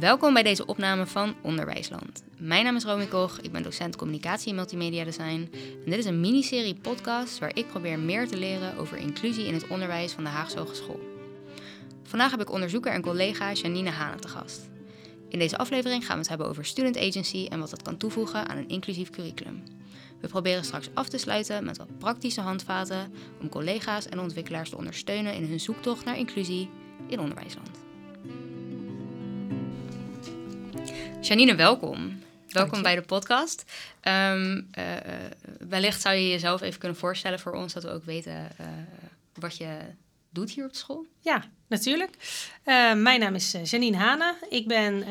Welkom bij deze opname van Onderwijsland. Mijn naam is Romy Koch, ik ben docent communicatie en multimedia design. En dit is een miniserie podcast waar ik probeer meer te leren over inclusie in het onderwijs van de Haagse Hogeschool. Vandaag heb ik onderzoeker en collega Janine Haenen te gast. In deze aflevering gaan we het hebben over Student Agency en wat dat kan toevoegen aan een inclusief curriculum. We proberen straks af te sluiten met wat praktische handvaten om collega's en ontwikkelaars te ondersteunen in hun zoektocht naar inclusie in onderwijsland. Janine, welkom. Welkom bij de podcast. Wellicht zou je jezelf even kunnen voorstellen voor ons, dat we ook weten wat je doet hier op school. Ja, natuurlijk. Mijn naam is Janine Haenen. Ik ben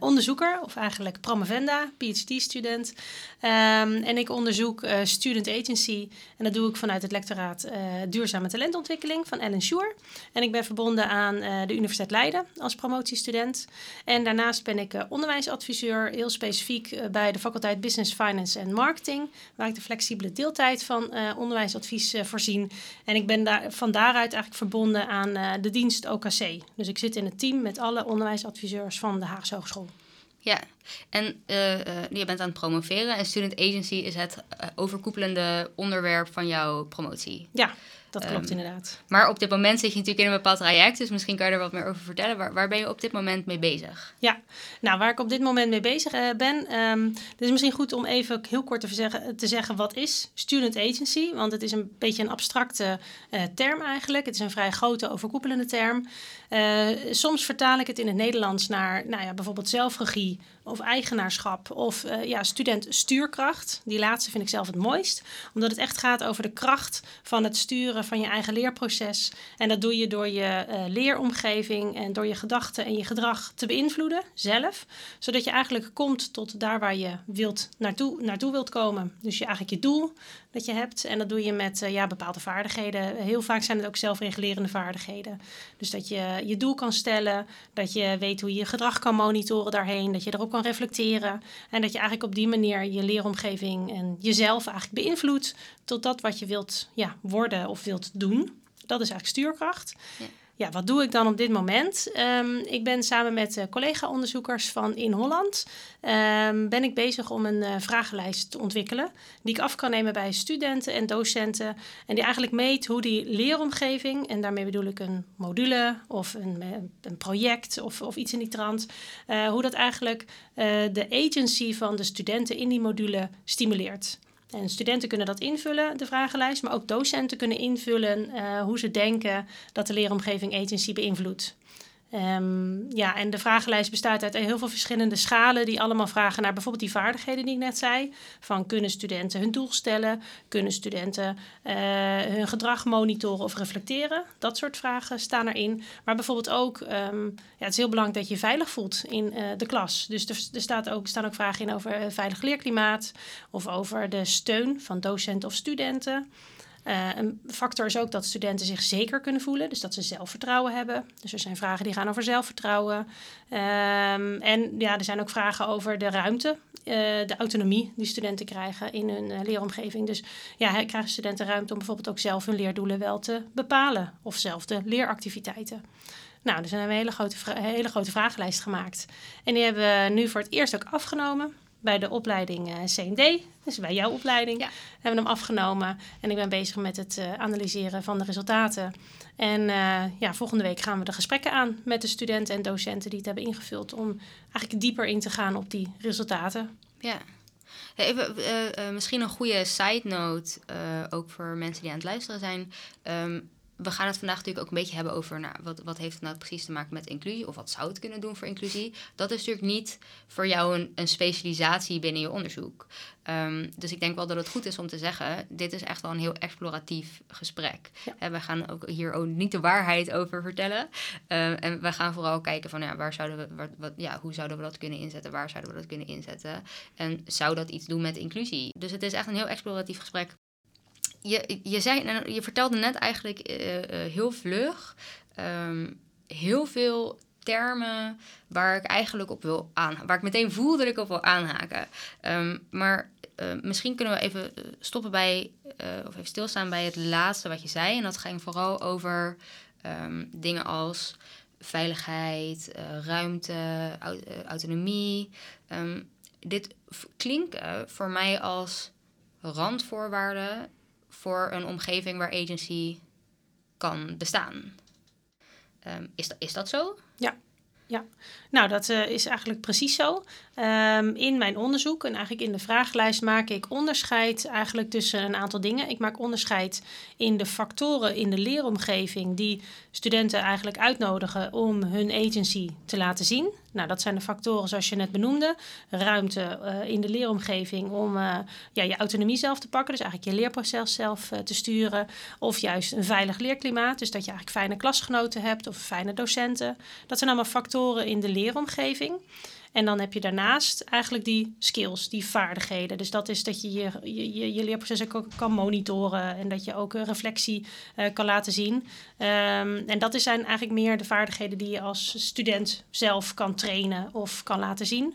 onderzoeker, of eigenlijk promovenda, PhD-student. En ik onderzoek Student Agency. En dat doe ik vanuit het lectoraat Duurzame Talentontwikkeling van Ellen Sjoer. En ik ben verbonden aan de Universiteit Leiden als promotiestudent. En daarnaast ben ik onderwijsadviseur, heel specifiek bij de faculteit Business, Finance en Marketing, waar ik de flexibele deeltijd van onderwijsadvies voorzien. En ik ben van daaruit eigenlijk verbonden aan de dienst OKC. Dus ik zit in het team met alle onderwijsadviseurs van de Haagse Hogeschool. Ja, en je bent aan het promoveren en Student Agency is het overkoepelende onderwerp van jouw promotie. Ja, dat klopt inderdaad. Maar op dit moment zit je natuurlijk in een bepaald traject, dus misschien kan je er wat meer over vertellen. Waar ben je op dit moment mee bezig? Ja, nou waar ik op dit moment mee bezig ben, het is misschien goed om even heel kort te zeggen wat is Student Agency, want het is een beetje een abstracte term eigenlijk. Het is een vrij grote overkoepelende term. Soms vertaal ik het in het Nederlands naar bijvoorbeeld zelfregie of eigenaarschap of studentstuurkracht. Die laatste vind ik zelf het mooist, omdat het echt gaat over de kracht van het sturen van je eigen leerproces. En dat doe je door je leeromgeving en door je gedachten en je gedrag te beïnvloeden zelf, zodat je eigenlijk komt tot daar waar je wilt naartoe wilt komen. Dus eigenlijk je doel dat je hebt en dat doe je met bepaalde vaardigheden. Heel vaak zijn het ook zelfregulerende vaardigheden. Dus dat je je doel kan stellen, dat je weet hoe je je gedrag kan monitoren daarheen, dat je erop kan reflecteren en dat je eigenlijk op die manier je leeromgeving en jezelf eigenlijk beïnvloedt tot dat wat je wilt worden of wilt doen. Dat is eigenlijk stuurkracht. Ja. Ja, wat doe ik dan op dit moment? Ik ben samen met collega-onderzoekers van InHolland ben ik bezig om een vragenlijst te ontwikkelen die ik af kan nemen bij studenten en docenten en die eigenlijk meet hoe die leeromgeving, en daarmee bedoel ik een module of een project of iets in die trant, hoe dat eigenlijk de agency van de studenten in die module stimuleert. En studenten kunnen dat invullen, de vragenlijst, maar ook docenten kunnen invullen hoe ze denken dat de leeromgeving agency beïnvloedt. En de vragenlijst bestaat uit heel veel verschillende schalen die allemaal vragen naar bijvoorbeeld die vaardigheden die ik net zei. Van kunnen studenten hun doel stellen? Kunnen studenten hun gedrag monitoren of reflecteren? Dat soort vragen staan erin. Maar bijvoorbeeld ook, het is heel belangrijk dat je je veilig voelt in de klas. Dus er staan ook vragen in over veilig leerklimaat of over de steun van docenten of studenten. Een factor is ook dat studenten zich zeker kunnen voelen, dus dat ze zelfvertrouwen hebben. Dus er zijn vragen die gaan over zelfvertrouwen. Er zijn ook vragen over de ruimte, de autonomie die studenten krijgen in hun leeromgeving. Dus krijgen studenten ruimte om bijvoorbeeld ook zelf hun leerdoelen wel te bepalen of zelf de leeractiviteiten. Nou, dus we hebben een hele grote vragenlijst gemaakt. En die hebben we nu voor het eerst ook afgenomen bij de opleiding CND, dus bij jouw opleiding, hebben we hem afgenomen. En ik ben bezig met het analyseren van de resultaten. En volgende week gaan we de gesprekken aan met de studenten en docenten die het hebben ingevuld, om eigenlijk dieper in te gaan op die resultaten. Ja, even misschien een goede side note, ook voor mensen die aan het luisteren zijn. We gaan het vandaag natuurlijk ook een beetje hebben over wat heeft het nou precies te maken met inclusie, of wat zou het kunnen doen voor inclusie. Dat is natuurlijk niet voor jou een specialisatie binnen je onderzoek. Dus ik denk wel dat het goed is om te zeggen, dit is echt wel een heel exploratief gesprek. Ja. We gaan ook hier ook niet de waarheid over vertellen. En we gaan vooral kijken van hoe zouden we dat kunnen inzetten, waar zouden we dat kunnen inzetten. En zou dat iets doen met inclusie? Dus het is echt een heel exploratief gesprek. Je vertelde net eigenlijk heel vlug heel veel termen waar ik meteen voelde dat ik op wil aanhaken. Maar misschien kunnen we even stoppen bij of even stilstaan bij het laatste wat je zei. En dat ging vooral over dingen als veiligheid, ruimte, autonomie. Dit klinken voor mij als randvoorwaarden voor een omgeving waar agency kan bestaan. Is dat zo? Ja. Ja, nou dat is eigenlijk precies zo. In mijn onderzoek en eigenlijk in de vragenlijst maak ik onderscheid eigenlijk tussen een aantal dingen. Ik maak onderscheid in de factoren in de leeromgeving die studenten eigenlijk uitnodigen om hun agency te laten zien. Nou, dat zijn de factoren zoals je net benoemde. Ruimte in de leeromgeving om je autonomie zelf te pakken. Dus eigenlijk je leerproces zelf te sturen. Of juist een veilig leerklimaat. Dus dat je eigenlijk fijne klasgenoten hebt of fijne docenten. Dat zijn allemaal factoren in de leeromgeving. En dan heb je daarnaast eigenlijk die skills, die vaardigheden. Dus dat is dat je je leerprocessen kan monitoren en dat je ook een reflectie kan laten zien. En dat zijn eigenlijk meer de vaardigheden die je als student zelf kan trainen of kan laten zien.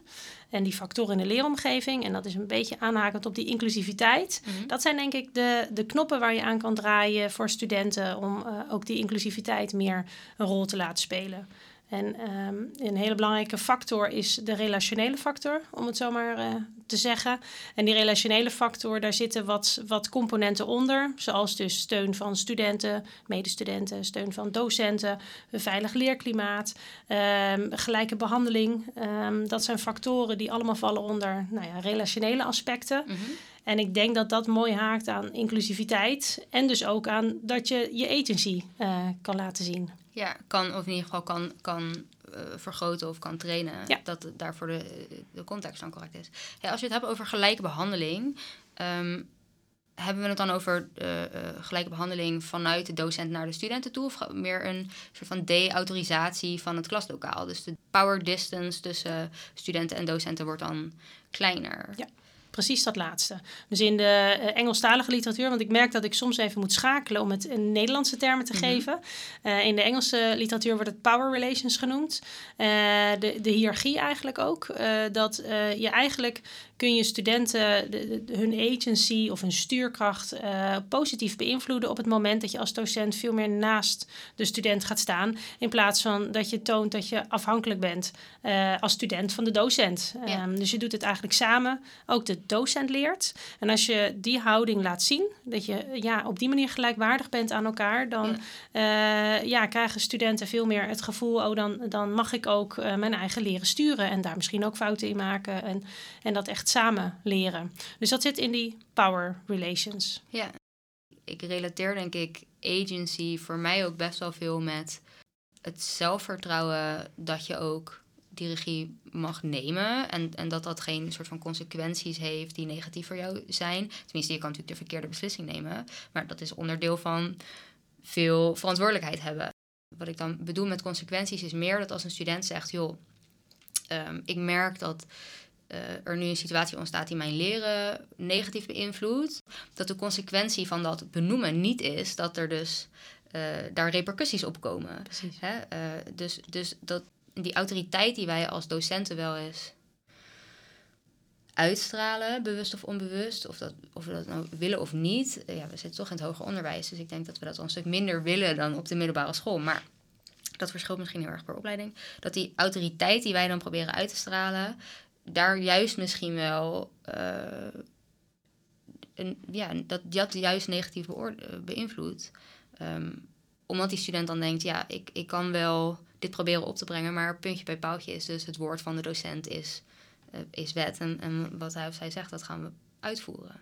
En die factoren in de leeromgeving, en dat is een beetje aanhakend op die inclusiviteit. Mm-hmm. Dat zijn denk ik de knoppen waar je aan kan draaien voor studenten om ook die inclusiviteit meer een rol te laten spelen. En een hele belangrijke factor is de relationele factor, om het zo maar te zeggen. En die relationele factor, daar zitten wat componenten onder. Zoals dus steun van studenten, medestudenten, steun van docenten, een veilig leerklimaat, gelijke behandeling. Dat zijn factoren die allemaal vallen onder relationele aspecten. Mm-hmm. En ik denk dat dat mooi haakt aan inclusiviteit en dus ook aan dat je je agency kan laten zien. Ja, kan of in ieder geval kan vergroten of kan trainen. Ja. Dat daarvoor de context dan correct is. Ja, als we het hebben over gelijke behandeling, hebben we het dan over gelijke behandeling vanuit de docent naar de studenten toe? Of meer een soort van de-autorisatie van het klaslokaal? Dus de power distance tussen studenten en docenten wordt dan kleiner. Ja. Precies dat laatste. Dus in de Engelstalige literatuur, want ik merk dat ik soms even moet schakelen om het in Nederlandse termen te geven. In de Engelse literatuur wordt het power relations genoemd. De hiërarchie eigenlijk ook. Dat je eigenlijk kun je studenten hun agency of hun stuurkracht positief beïnvloeden op het moment dat je als docent veel meer naast de student gaat staan. In plaats van dat je toont dat je afhankelijk bent als student van de docent. Ja. Dus je doet het eigenlijk samen. Ook de docent leert. En als je die houding laat zien, dat je op die manier gelijkwaardig bent aan elkaar, dan krijgen studenten veel meer het gevoel, dan mag ik ook mijn eigen leren sturen en daar misschien ook fouten in maken en dat echt samen leren. Dus dat zit in die power relations. Ja, ik relateer denk ik agency voor mij ook best wel veel met het zelfvertrouwen dat je ook die regie mag nemen en dat dat geen soort van consequenties heeft die negatief voor jou zijn. Tenminste, je kan natuurlijk de verkeerde beslissing nemen, maar dat is onderdeel van veel verantwoordelijkheid hebben. Wat ik dan bedoel met consequenties is meer dat als een student zegt, ik merk dat er nu een situatie ontstaat die mijn leren negatief beïnvloedt, dat de consequentie van dat benoemen niet is dat er dus daar repercussies op komen. Hè? Dus dat die autoriteit die wij als docenten wel eens uitstralen, bewust of onbewust, of we dat nou willen of niet. Ja, we zitten toch in het hoger onderwijs, dus ik denk dat we dat al een stuk minder willen dan op de middelbare school. Maar dat verschilt misschien heel erg per opleiding. Dat die autoriteit die wij dan proberen uit te stralen, daar juist misschien wel dat juist negatief beïnvloedt. Omdat die student dan denkt, ik kan wel dit proberen op te brengen, maar puntje bij paaltje is dus het woord van de docent is wet. En wat hij of zij zegt, dat gaan we uitvoeren.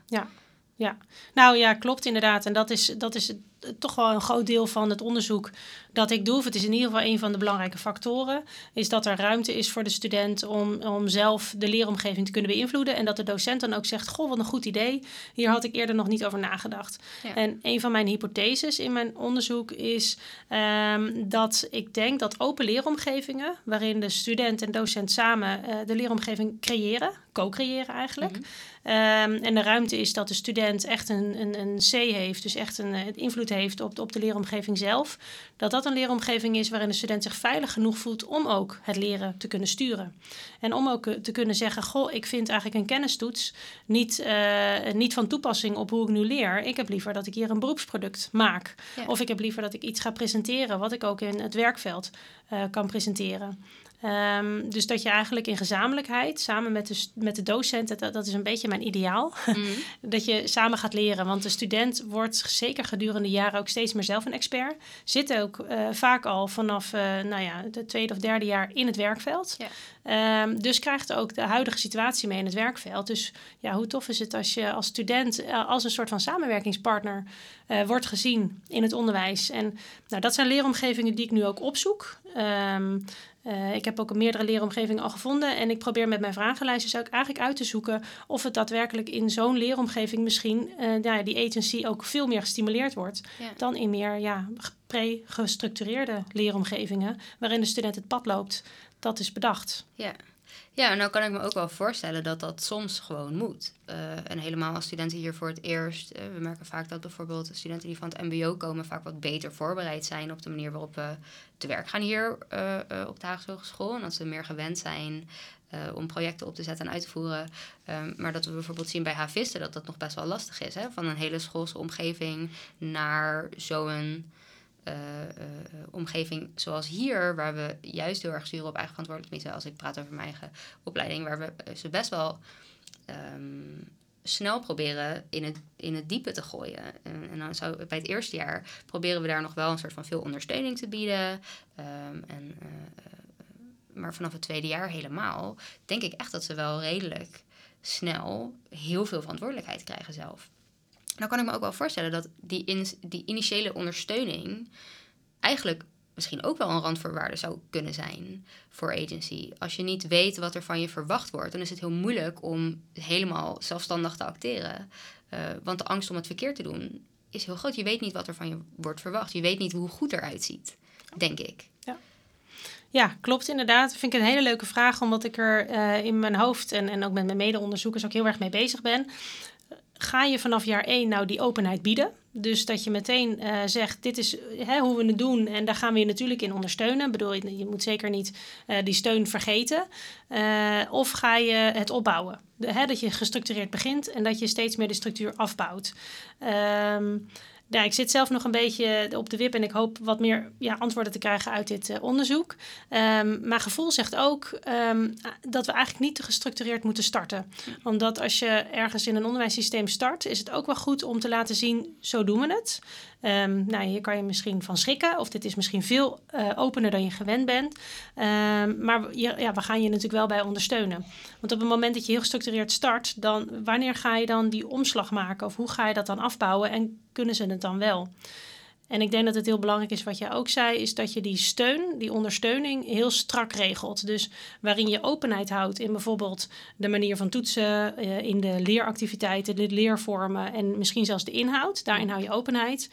Ja. Nou ja, klopt inderdaad. En dat is toch wel een groot deel van het onderzoek dat ik doe. Of het is in ieder geval een van de belangrijke factoren. Is dat er ruimte is voor de student om zelf de leeromgeving te kunnen beïnvloeden. En dat de docent dan ook zegt, goh, wat een goed idee. Hier had ik eerder nog niet over nagedacht. Ja. En een van mijn hypotheses in mijn onderzoek is dat ik denk dat open leeromgevingen, waarin de student en docent samen de leeromgeving creëren, co-creëren eigenlijk. Mm-hmm. En de ruimte is dat de student echt een C heeft, dus echt een invloed invloed heeft op de leeromgeving zelf, dat een leeromgeving is waarin de student zich veilig genoeg voelt om ook het leren te kunnen sturen. En om ook te kunnen zeggen, goh, ik vind eigenlijk een kennistoets niet van toepassing op hoe ik nu leer. Ik heb liever dat ik hier een beroepsproduct maak. Ja. Of ik heb liever dat ik iets ga presenteren, wat ik ook in het werkveld kan presenteren. Dus dat je eigenlijk in gezamenlijkheid, samen met de docent, dat is een beetje mijn ideaal, dat je samen gaat leren. Want de student wordt zeker gedurende jaren ook steeds meer zelf een expert. Zit ook vaak al vanaf het tweede of derde jaar in het werkveld. Ja. Dus krijgt ook de huidige situatie mee in het werkveld. Dus ja, hoe tof is het als je als student als een soort van samenwerkingspartner wordt gezien in het onderwijs. En nou, dat zijn leeromgevingen die ik nu ook opzoek. Ik heb ook meerdere leeromgevingen al gevonden. En ik probeer met mijn vragenlijstjes ook eigenlijk uit te zoeken of het daadwerkelijk in zo'n leeromgeving misschien die agency ook veel meer gestimuleerd wordt. Ja. Dan in meer pre-gestructureerde leeromgevingen waarin de student het pad loopt. Dat is bedacht. Ja. Ja, en nou kan ik me ook wel voorstellen dat soms gewoon moet. En helemaal als studenten hier voor het eerst. We merken vaak dat bijvoorbeeld studenten die van het mbo komen vaak wat beter voorbereid zijn op de manier waarop we te werk gaan hier op de Haagse Hogeschool. En dat ze meer gewend zijn om projecten op te zetten en uit te voeren. Maar dat we bijvoorbeeld zien bij havisten dat nog best wel lastig is. Hè? Van een hele schoolse omgeving naar zo'n omgeving zoals hier, waar we juist heel erg sturen op eigen verantwoordelijkheid. Als ik praat over mijn eigen opleiding, waar we ze best wel snel proberen in het diepe te gooien. En dan bij het eerste jaar proberen we daar nog wel een soort van veel ondersteuning te bieden. Maar vanaf het tweede jaar helemaal denk ik echt dat ze wel redelijk snel heel veel verantwoordelijkheid krijgen zelf. Nou kan ik me ook wel voorstellen dat die initiële ondersteuning eigenlijk misschien ook wel een randvoorwaarde zou kunnen zijn voor agency. Als je niet weet wat er van je verwacht wordt, dan is het heel moeilijk om helemaal zelfstandig te acteren. Want de angst om het verkeerd te doen is heel groot. Je weet niet wat er van je wordt verwacht. Je weet niet hoe goed eruit ziet, denk ik. Ja, klopt inderdaad. Dat vind ik een hele leuke vraag, omdat ik er in mijn hoofd en ook met mijn mede-onderzoekers ook heel erg mee bezig ben. Ga je vanaf jaar 1 nou die openheid bieden? Dus dat je meteen zegt, dit is hoe we het doen en daar gaan we je natuurlijk in ondersteunen. Ik bedoel, je moet zeker niet die steun vergeten. Of ga je het opbouwen? Dat je gestructureerd begint en dat je steeds meer de structuur afbouwt. Ik zit zelf nog een beetje op de wip en ik hoop wat meer antwoorden te krijgen uit dit onderzoek. Maar gevoel zegt ook dat we eigenlijk niet te gestructureerd moeten starten. Omdat als je ergens in een onderwijssysteem start, is het ook wel goed om te laten zien, zo doen we het. Hier kan je misschien van schrikken of dit is misschien veel opener dan je gewend bent. Maar we gaan je natuurlijk wel bij ondersteunen. Want op het moment dat je heel gestructureerd start, dan wanneer ga je dan die omslag maken of hoe ga je dat dan afbouwen en kunnen ze het dan wel? En ik denk dat het heel belangrijk is wat jij ook zei, is dat je die steun, die ondersteuning heel strak regelt. Dus waarin je openheid houdt in bijvoorbeeld de manier van toetsen, in de leeractiviteiten, de leervormen en misschien zelfs de inhoud. Daarin hou je openheid.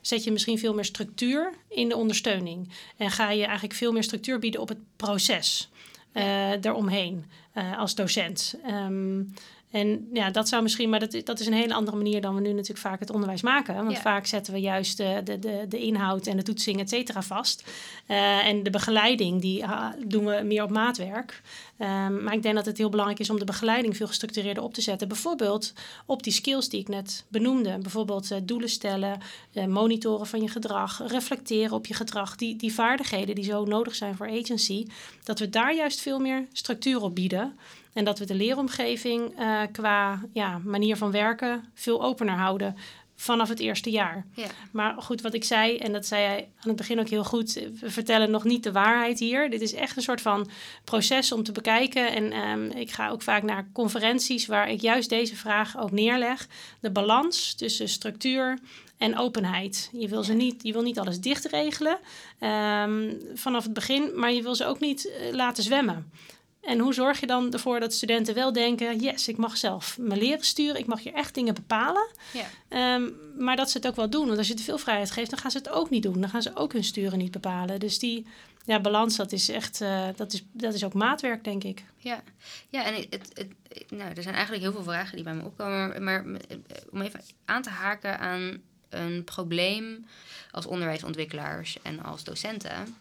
Zet je misschien veel meer structuur in de ondersteuning. En ga je eigenlijk veel meer structuur bieden op het proces daaromheen als docent. En ja, dat zou misschien, maar dat is een hele andere manier dan we nu natuurlijk vaak het onderwijs maken. Want vaak zetten we juist de inhoud en de toetsing, et cetera, vast. En de begeleiding, die doen we meer op maatwerk. Maar ik denk dat het heel belangrijk is om de begeleiding veel gestructureerder op te zetten. Bijvoorbeeld op die skills die ik net benoemde. Bijvoorbeeld doelen stellen, monitoren van je gedrag, reflecteren op je gedrag. Die vaardigheden die zo nodig zijn voor agency. Dat we daar juist veel meer structuur op bieden. En dat we de leeromgeving qua manier van werken veel opener houden vanaf het eerste jaar. Ja. Maar goed, wat ik zei, en dat zei jij aan het begin ook heel goed, we vertellen nog niet de waarheid hier. Dit is echt een soort van proces om te bekijken. En ik ga ook vaak naar conferenties waar ik juist deze vraag ook neerleg. De balans tussen structuur en openheid. Je wil niet alles dicht regelen vanaf het begin, maar je wil ze ook niet laten zwemmen. En hoe zorg je dan ervoor dat studenten wel denken, yes, ik mag zelf mijn leren sturen, ik mag hier echt dingen bepalen. Ja. Maar dat ze het ook wel doen. Want als je te veel vrijheid geeft, dan gaan ze het ook niet doen. Dan gaan ze ook hun sturen niet bepalen. Dus die balans, dat is echt, dat is ook maatwerk, denk ik. Ja, en er zijn eigenlijk heel veel vragen die bij me opkomen. Maar om even aan te haken aan een probleem als onderwijsontwikkelaars en als docenten.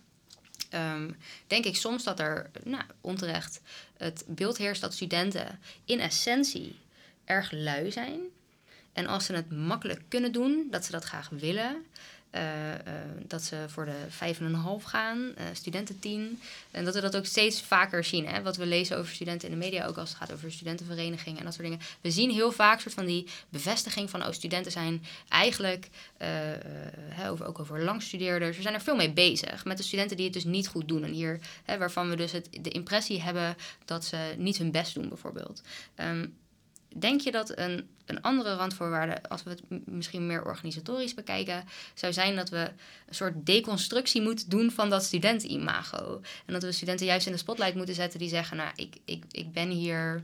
Denk ik soms dat er onterecht het beeld heerst dat studenten in essentie erg lui zijn. En als ze het makkelijk kunnen doen, dat ze dat graag willen. Dat ze voor de 5,5 gaan, studententien. En dat we dat ook steeds vaker zien. Hè? Wat we lezen over studenten in de media, ook als het gaat over studentenverenigingen en dat soort dingen. We zien heel vaak soort van die bevestiging van studenten zijn eigenlijk, ook over langstudeerders. We zijn er veel mee bezig met de studenten die het dus niet goed doen. En hier, waarvan we dus de impressie hebben dat ze niet hun best doen bijvoorbeeld. Denk je dat een andere randvoorwaarde, als we het misschien meer organisatorisch bekijken, zou zijn dat we een soort deconstructie moeten doen van dat studentenimago? En dat we studenten juist in de spotlight moeten zetten die zeggen, ik ben hier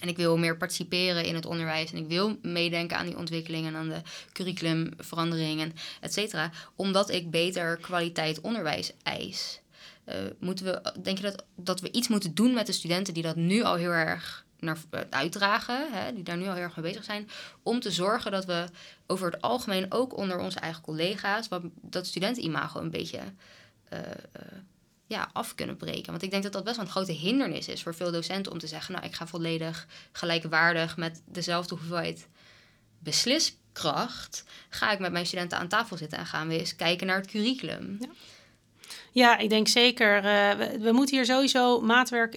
en ik wil meer participeren in het onderwijs en ik wil meedenken aan die ontwikkeling en aan de curriculumveranderingen, et cetera, omdat ik beter kwaliteit onderwijs eis. Denk je dat we iets moeten doen met de studenten die dat nu al heel erg naar uitdragen, die daar nu al heel erg mee bezig zijn, om te zorgen dat we over het algemeen ook onder onze eigen collega's dat studentenimago een beetje af kunnen breken? Want ik denk dat dat best wel een grote hindernis is voor veel docenten om te zeggen, ik ga volledig gelijkwaardig met dezelfde hoeveelheid besliskracht, ga ik met mijn studenten aan tafel zitten en gaan we eens kijken naar het curriculum. Ja. Ja, ik denk zeker. We moeten hier sowieso maatwerk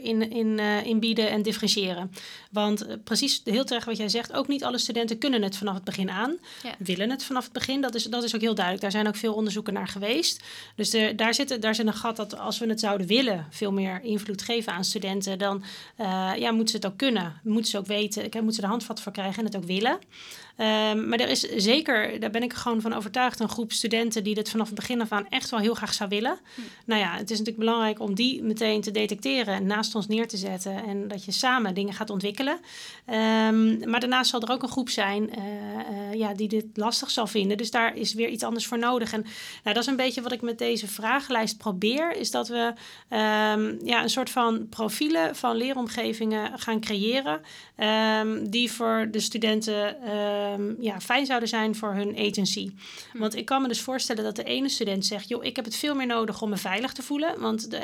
in bieden en differentiëren. Want precies heel terecht wat jij zegt, ook niet alle studenten kunnen het vanaf het begin aan. Ja. Willen het vanaf het begin, dat is ook heel duidelijk. Daar zijn ook veel onderzoeken naar geweest. Dus daar zit een gat dat als we het zouden willen veel meer invloed geven aan studenten, dan moeten ze het ook kunnen. Moeten ze ook weten, moeten ze de handvat voor krijgen en het ook willen. Maar er is zeker, daar ben ik gewoon van overtuigd, een groep studenten die dit vanaf het begin af aan echt wel heel graag zou willen. Hm. Nou ja, het is natuurlijk belangrijk om die meteen te detecteren en naast ons neer te zetten en dat je samen dingen gaat ontwikkelen. Maar daarnaast zal er ook een groep zijn die dit lastig zal vinden. Dus daar is weer iets anders voor nodig. En dat is een beetje wat ik met deze vragenlijst probeer, is dat we een soort van profielen van leeromgevingen gaan creëren die voor de studenten fijn zouden zijn voor hun agency. Want ik kan me dus voorstellen dat de ene student zegt, joh, ik heb het veel meer nodig om me veilig te voelen. Want dat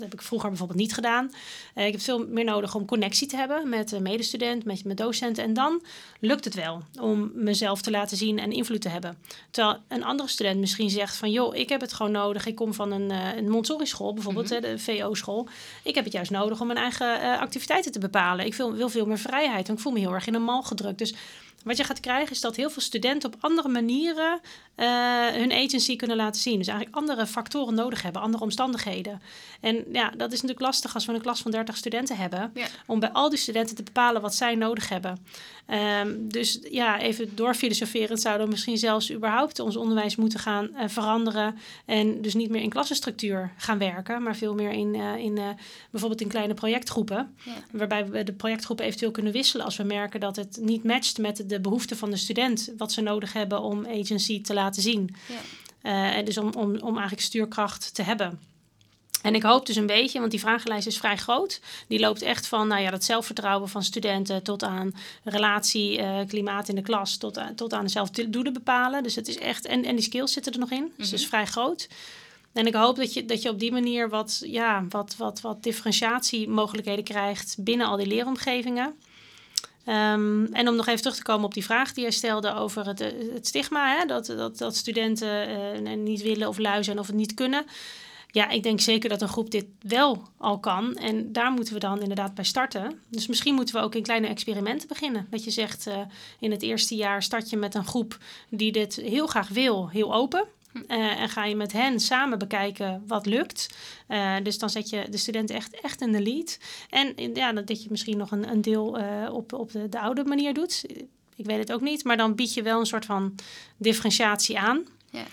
heb ik vroeger bijvoorbeeld niet gedaan. Ik heb veel meer nodig om connectie te hebben met een medestudent, met mijn docenten. En dan lukt het wel om mezelf te laten zien en invloed te hebben. Terwijl een andere student misschien zegt van, joh, ik heb het gewoon nodig. Ik kom van een Montessori-school bijvoorbeeld, de VO-school. Ik heb het juist nodig om mijn eigen activiteiten te bepalen. Ik wil veel meer vrijheid. En ik voel me heel erg in een mal gedrukt. Dus wat je gaat krijgen is dat heel veel studenten op andere manieren hun agency kunnen laten zien. Dus eigenlijk andere factoren nodig hebben, andere omstandigheden. En dat is natuurlijk lastig als we een klas van 30 studenten hebben. Ja. Om bij al die studenten te bepalen wat zij nodig hebben. Even doorfilosoferend zouden we misschien zelfs überhaupt ons onderwijs moeten gaan veranderen. En dus niet meer in klassenstructuur gaan werken. Maar veel meer in bijvoorbeeld in kleine projectgroepen. Ja. Waarbij we de projectgroepen eventueel kunnen wisselen als we merken dat het niet matcht met de behoeften van de student, wat ze nodig hebben om agency te laten zien. Ja. Dus om eigenlijk stuurkracht te hebben. En ik hoop dus een beetje, want die vragenlijst is vrij groot. Die loopt echt van dat zelfvertrouwen van studenten tot aan relatie, klimaat in de klas, tot aan zelf doelen bepalen. Dus het is echt, en die skills zitten er nog in. Mm-hmm. Dus het is vrij groot. En ik hoop dat je op die manier wat differentiatiemogelijkheden krijgt binnen al die leeromgevingen. En om nog even terug te komen op die vraag die jij stelde over het stigma, hè, dat studenten niet willen of lui zijn of het niet kunnen. Ja, ik denk zeker dat een groep dit wel al kan. En daar moeten we dan inderdaad bij starten. Dus misschien moeten we ook in kleine experimenten beginnen. Dat je zegt, in het eerste jaar start je met een groep die dit heel graag wil, heel open. En ga je met hen samen bekijken wat lukt. Dus dan zet je de studenten echt in de lead. En dat je misschien nog een deel op de oude manier doet. Ik weet het ook niet. Maar dan bied je wel een soort van differentiatie aan. Ja.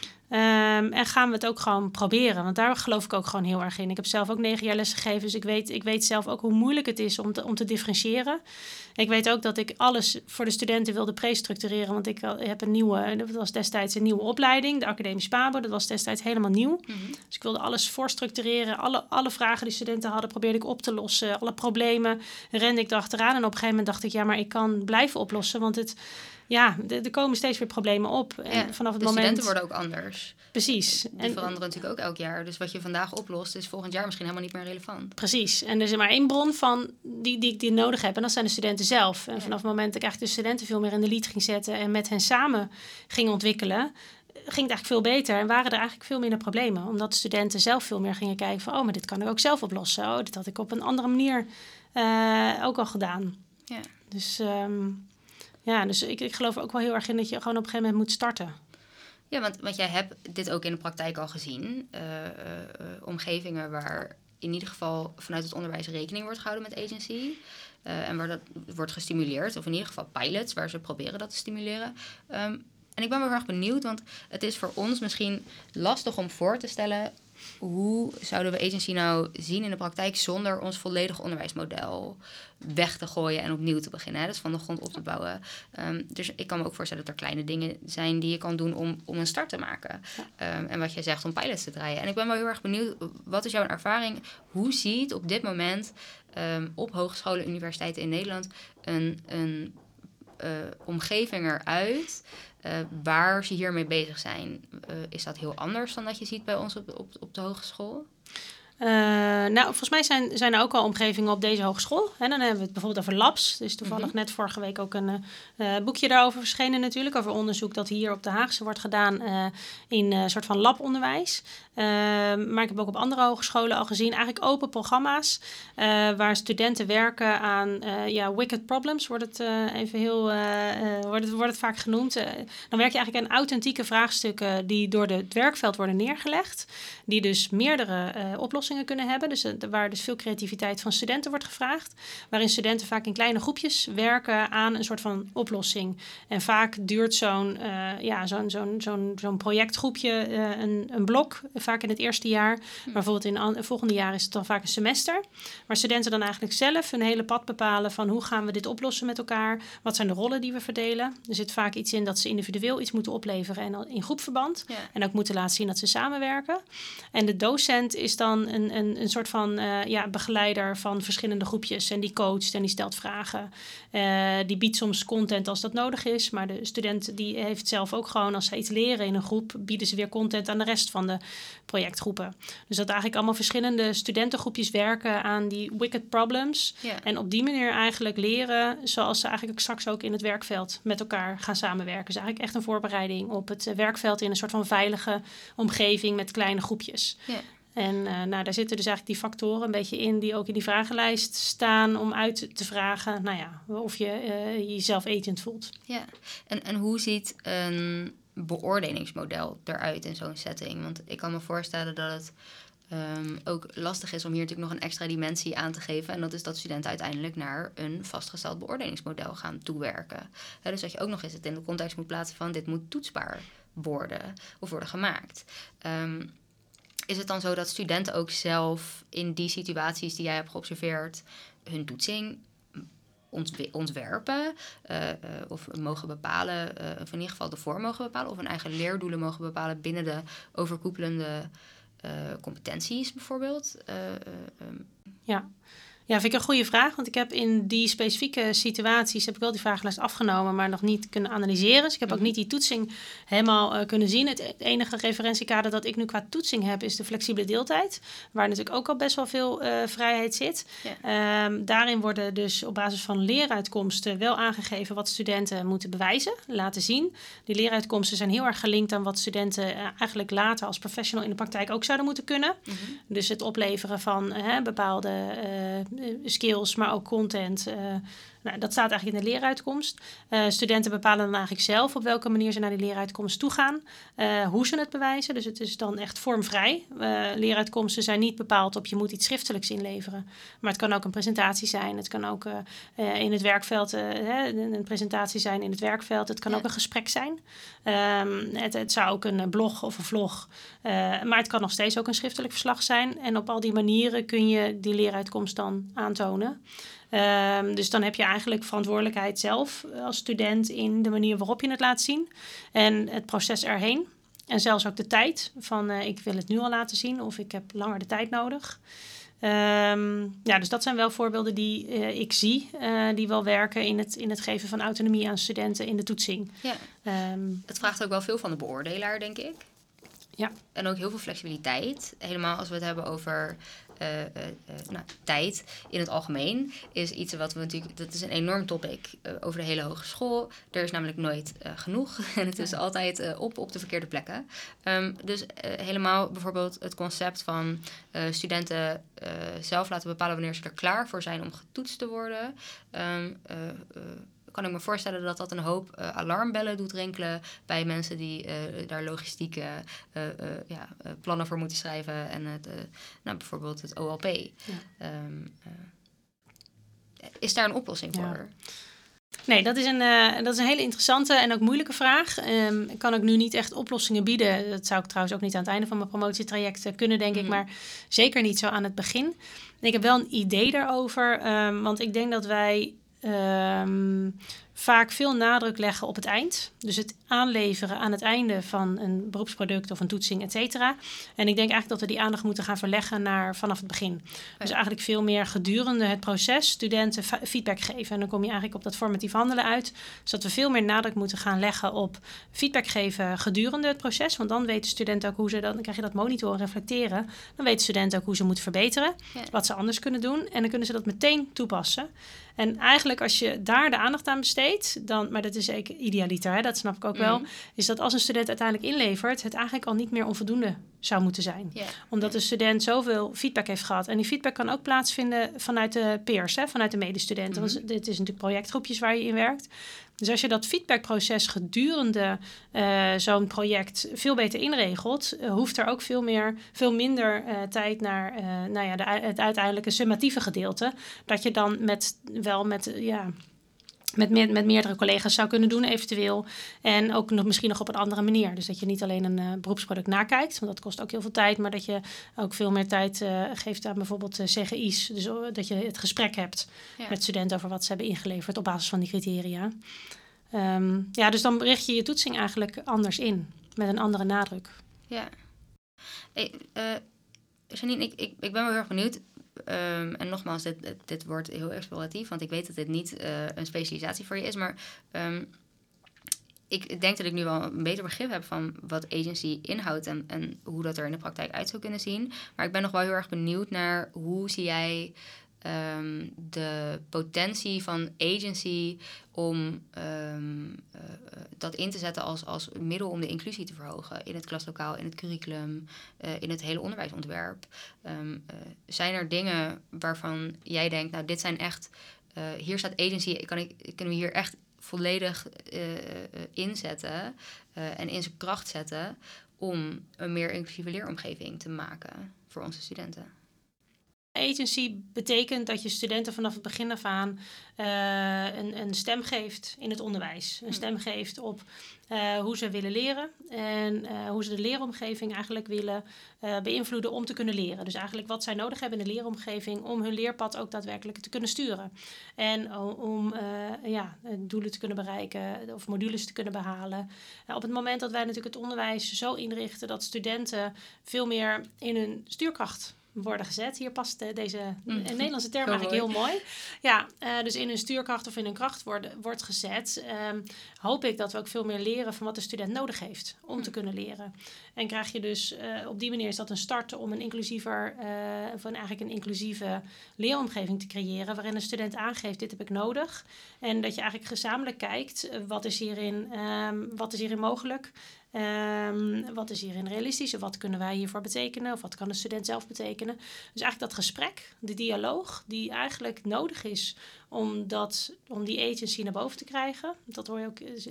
En gaan we het ook gewoon proberen. Want daar geloof ik ook gewoon heel erg in. Ik heb zelf ook 9 jaar lesgegeven. Dus ik weet zelf ook hoe moeilijk het is om te differentiëren. Ik weet ook dat ik alles voor de studenten wilde prestructureren. Want ik heb dat was destijds een nieuwe opleiding. De Academische Pabo, dat was destijds helemaal nieuw. Mm-hmm. Dus ik wilde alles voorstructureren. Alle vragen die studenten hadden probeerde ik op te lossen. Alle problemen rende ik erachteraan. En op een gegeven moment dacht ik, maar ik kan blijven oplossen. Want het... ja, er komen steeds weer problemen op. En ja, vanaf het moment... studenten worden ook anders. Precies. Die veranderen natuurlijk ook elk jaar. Dus wat je vandaag oplost, is volgend jaar misschien helemaal niet meer relevant. Precies. En er is maar één bron van die ik nodig heb. En dat zijn de studenten zelf. En vanaf het moment dat ik eigenlijk de studenten veel meer in de lead ging zetten... en met hen samen ging ontwikkelen... ging het eigenlijk veel beter en waren er eigenlijk veel minder problemen. Omdat studenten zelf veel meer gingen kijken van... oh, maar dit kan ik ook zelf oplossen. Oh, dit had ik op een andere manier ook al gedaan. Ja. Dus, ik geloof ook wel heel erg in dat je gewoon op een gegeven moment moet starten. Ja, want jij hebt dit ook in de praktijk al gezien. Omgevingen waar in ieder geval vanuit het onderwijs rekening wordt gehouden met agency... en waar dat wordt gestimuleerd. Of in ieder geval pilots waar ze proberen dat te stimuleren... En ik ben wel heel erg benieuwd, want het is voor ons misschien lastig om voor te stellen... hoe zouden we agency nou zien in de praktijk zonder ons volledig onderwijsmodel weg te gooien en opnieuw te beginnen. Hè? Dus van de grond op te bouwen. Dus ik kan me ook voorstellen dat er kleine dingen zijn die je kan doen om een start te maken. En wat jij zegt, om pilots te draaien. En ik ben wel heel erg benieuwd, wat is jouw ervaring? Hoe ziet op dit moment op hogescholen en universiteiten in Nederland een omgeving eruit... waar ze hiermee bezig zijn. Is dat heel anders dan dat je ziet bij ons op de hogeschool? Volgens mij zijn er ook al omgevingen op deze hogeschool. En dan hebben we het bijvoorbeeld over labs. Er is toevallig net vorige week ook een boekje daarover verschenen natuurlijk. Over onderzoek dat hier op de Haagse wordt gedaan in een soort van labonderwijs. Maar ik heb ook op andere hogescholen al gezien. Eigenlijk open programma's waar studenten werken aan wicked problems. Wordt het vaak genoemd. Dan werk je eigenlijk aan authentieke vraagstukken die door het werkveld worden neergelegd. Die dus meerdere oplossingen kunnen hebben. Dus waar dus veel creativiteit van studenten wordt gevraagd. Waarin studenten vaak in kleine groepjes werken aan een soort van oplossing. En vaak duurt zo'n projectgroepje een blok. Vaak in het eerste jaar. Maar bijvoorbeeld in het volgende jaar is het dan vaak een semester. Waar studenten dan eigenlijk zelf hun hele pad bepalen van hoe gaan we dit oplossen met elkaar. Wat zijn de rollen die we verdelen. Er zit vaak iets in dat ze individueel iets moeten opleveren en in groepverband. Ja. En ook moeten laten zien dat ze samenwerken. En de docent is dan een soort van begeleider van verschillende groepjes. En die coacht en die stelt vragen. Die biedt soms content als dat nodig is. Maar de student die heeft zelf ook gewoon, als ze iets leren in een groep... bieden ze weer content aan de rest van de projectgroepen. Dus dat eigenlijk allemaal verschillende studentengroepjes werken aan die wicked problems. Yeah. En op die manier eigenlijk leren zoals ze eigenlijk straks ook in het werkveld met elkaar gaan samenwerken. Dus eigenlijk echt een voorbereiding op het werkveld in een soort van veilige omgeving met kleine groepjes. Ja. Yeah. En daar zitten dus eigenlijk die factoren een beetje in... die ook in die vragenlijst staan om uit te vragen... of je jezelf agent voelt. Ja, en hoe ziet een beoordelingsmodel eruit in zo'n setting? Want ik kan me voorstellen dat het ook lastig is... om hier natuurlijk nog een extra dimensie aan te geven... en dat is dat studenten uiteindelijk naar een vastgesteld beoordelingsmodel gaan toewerken. Ja, dus dat je ook nog eens het in de context moet plaatsen van... dit moet toetsbaar worden of worden gemaakt... Is het dan zo dat studenten ook zelf in die situaties die jij hebt geobserveerd... hun toetsing ontwerpen of mogen bepalen... of in ieder geval de vorm mogen bepalen... of hun eigen leerdoelen mogen bepalen binnen de overkoepelende competenties bijvoorbeeld? Ja, vind ik een goede vraag. Want ik heb in die specifieke situaties... heb ik wel die vragenlijst afgenomen... maar nog niet kunnen analyseren. Dus ik heb ook niet die toetsing helemaal kunnen zien. Het enige referentiekader dat ik nu qua toetsing heb... is de flexibele deeltijd. Waar natuurlijk ook al best wel veel vrijheid zit. Ja. Daarin worden dus op basis van leeruitkomsten... wel aangegeven wat studenten moeten bewijzen. Laten zien. Die leeruitkomsten zijn heel erg gelinkt aan wat studenten... eigenlijk later als professional in de praktijk ook zouden moeten kunnen. Mm-hmm. Dus het opleveren van bepaalde... skills, maar ook content. Dat staat eigenlijk in de leeruitkomst. Studenten bepalen dan eigenlijk zelf op welke manier ze naar die leeruitkomst toe gaan. Hoe ze het bewijzen. Dus het is dan echt vormvrij. Leeruitkomsten zijn niet bepaald op je moet iets schriftelijks inleveren. Maar het kan ook een presentatie zijn. Het kan ook in het werkveld een presentatie zijn in het werkveld. Het kan ook een gesprek zijn. Het zou ook een blog of een vlog. Maar het kan nog steeds ook een schriftelijk verslag zijn. En op al die manieren kun je die leeruitkomst dan aantonen. Dus dan heb je eigenlijk verantwoordelijkheid zelf als student in de manier waarop je het laat zien en het proces erheen. En zelfs ook de tijd van ik wil het nu al laten zien of ik heb langer de tijd nodig. Dus dat zijn wel voorbeelden die ik zie, die wel werken in het geven van autonomie aan studenten in de toetsing. Ja. Het vraagt ook wel veel van de beoordelaar, denk ik. Ja. En ook heel veel flexibiliteit. Helemaal als we het hebben over tijd in het algemeen. Is iets wat we natuurlijk. Dat is een enorm topic over de hele hogeschool. Er is namelijk nooit genoeg. En het is altijd op de verkeerde plekken. Helemaal bijvoorbeeld het concept van studenten zelf laten bepalen wanneer ze er klaar voor zijn om getoetst te worden. Kan ik me voorstellen dat dat een hoop alarmbellen doet rinkelen bij mensen die daar logistieke plannen voor moeten schrijven. En bijvoorbeeld het OLP. Ja. Is daar een oplossing voor? Nee, dat is een hele interessante en ook moeilijke vraag. Ik kan ook nu niet echt oplossingen bieden. Dat zou ik trouwens ook niet aan het einde van mijn promotietraject kunnen, denk ik. Maar zeker niet zo aan het begin. Ik heb wel een idee daarover. Want ik denk dat wij vaak veel nadruk leggen op het eind. Dus het aanleveren aan het einde van een beroepsproduct of een toetsing, et cetera. En ik denk eigenlijk dat we die aandacht moeten gaan verleggen naar vanaf het begin. Dus eigenlijk veel meer gedurende het proces studenten feedback geven. En dan kom je eigenlijk op dat formatief handelen uit. Dus dat we veel meer nadruk moeten gaan leggen op feedback geven gedurende het proces. Want dan weten studenten ook hoe ze, dan krijg je dat monitoren en reflecteren. Dan weten studenten ook hoe ze moeten verbeteren. Ja. Wat ze anders kunnen doen. En dan kunnen ze dat meteen toepassen. En eigenlijk als je daar de aandacht aan besteedt, dan, maar dat is zeker idealiter, hè, dat snap ik ook wel, is dat als een student uiteindelijk inlevert, het eigenlijk al niet meer onvoldoende zou moeten zijn. Yeah. Omdat de student zoveel feedback heeft gehad. En die feedback kan ook plaatsvinden vanuit de peers, hè, vanuit de medestudenten. Want dit is natuurlijk projectgroepjes waar je in werkt. Dus als je dat feedbackproces gedurende zo'n project veel beter inregelt, hoeft er ook veel minder tijd naar het uiteindelijke summatieve gedeelte. Dat je dan met meerdere collega's zou kunnen doen eventueel. En ook misschien nog op een andere manier. Dus dat je niet alleen een beroepsproduct nakijkt. Want dat kost ook heel veel tijd. Maar dat je ook veel meer tijd geeft aan bijvoorbeeld CGI's. Dus dat je het gesprek hebt met studenten over wat ze hebben ingeleverd op basis van die criteria. Dus dan richt je je toetsing eigenlijk anders in. Met een andere nadruk. Ja. Janine, ik ben wel heel erg benieuwd. En nogmaals, dit wordt heel exploratief, want ik weet dat dit niet een specialisatie voor je is, maar ik denk dat ik nu wel een beter begrip heb van wat agency inhoudt en hoe dat er in de praktijk uit zou kunnen zien. Maar ik ben nog wel heel erg benieuwd naar hoe zie jij de potentie van agency om dat in te zetten als middel om de inclusie te verhogen in het klaslokaal, in het curriculum, in het hele onderwijsontwerp. Zijn er dingen waarvan jij denkt, nou dit zijn echt, hier staat agency, kunnen we hier echt volledig inzetten en in zijn kracht zetten om een meer inclusieve leeromgeving te maken voor onze studenten? Agency betekent dat je studenten vanaf het begin af aan een stem geeft in het onderwijs. Een stem geeft op hoe ze willen leren en hoe ze de leeromgeving eigenlijk willen beïnvloeden om te kunnen leren. Dus eigenlijk wat zij nodig hebben in de leeromgeving om hun leerpad ook daadwerkelijk te kunnen sturen. En om doelen te kunnen bereiken of modules te kunnen behalen. Op het moment dat wij natuurlijk het onderwijs zo inrichten dat studenten veel meer in hun stuurkracht worden gezet. Hier past deze Nederlandse term eigenlijk heel mooi. Ja, dus in hun stuurkracht of in hun kracht wordt gezet. Hoop ik dat we ook veel meer leren van wat de student nodig heeft om te kunnen leren. En krijg je dus op die manier is dat een start om een inclusiever, een inclusieve leeromgeving te creëren waarin een student aangeeft, dit heb ik nodig. En dat je eigenlijk gezamenlijk kijkt, wat is hierin mogelijk? Wat is hierin realistisch? Wat kunnen wij hiervoor betekenen? Of wat kan de student zelf betekenen? Dus eigenlijk dat gesprek, de dialoog die eigenlijk nodig is om die agency naar boven te krijgen. Dat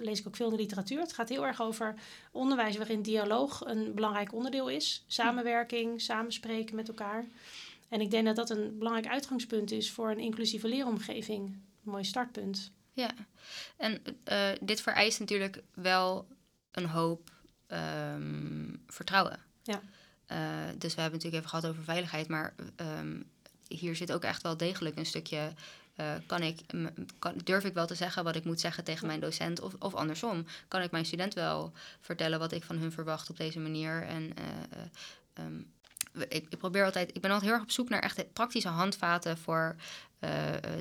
lees ik ook veel in de literatuur. Het gaat heel erg over onderwijs waarin dialoog een belangrijk onderdeel is. Samenwerking, samenspreken met elkaar. En ik denk dat dat een belangrijk uitgangspunt is voor een inclusieve leeromgeving. Een mooi startpunt. Ja, en dit vereist natuurlijk wel een hoop vertrouwen. Ja. Dus we hebben natuurlijk even gehad over veiligheid, maar hier zit ook echt wel degelijk een stukje. Durf ik wel te zeggen wat ik moet zeggen tegen mijn docent? Of andersom, kan ik mijn student wel vertellen wat ik van hun verwacht op deze manier? En ik probeer altijd, ik ben altijd heel erg op zoek naar echt praktische handvaten voor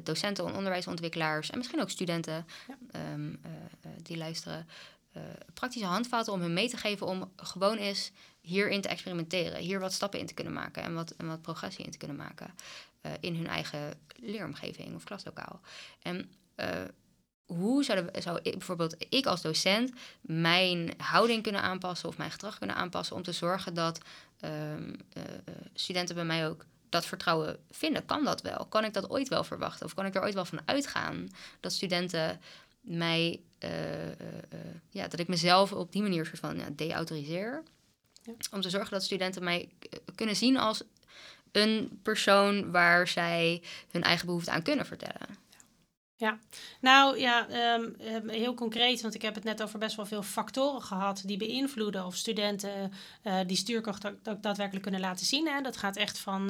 docenten en onderwijsontwikkelaars en misschien ook studenten die luisteren. Praktische handvaten om hun mee te geven om gewoon eens hierin te experimenteren. Hier wat stappen in te kunnen maken en wat progressie in te kunnen maken. In hun eigen leeromgeving of klaslokaal. En hoe zou ik, bijvoorbeeld ik als docent, mijn houding kunnen aanpassen of mijn gedrag kunnen aanpassen om te zorgen dat studenten bij mij ook dat vertrouwen vinden? Kan dat wel? Kan ik dat ooit wel verwachten? Of kan ik er ooit wel van uitgaan dat studenten mij, dat ik mezelf op die manier soort van deautoriseer. Ja. Om te zorgen dat studenten mij kunnen zien als een persoon waar zij hun eigen behoefte aan kunnen vertellen. Ja, nou ja, heel concreet, want ik heb het net over best wel veel factoren gehad die beïnvloeden of studenten die stuurkracht daadwerkelijk kunnen laten zien. Hè. Dat gaat echt van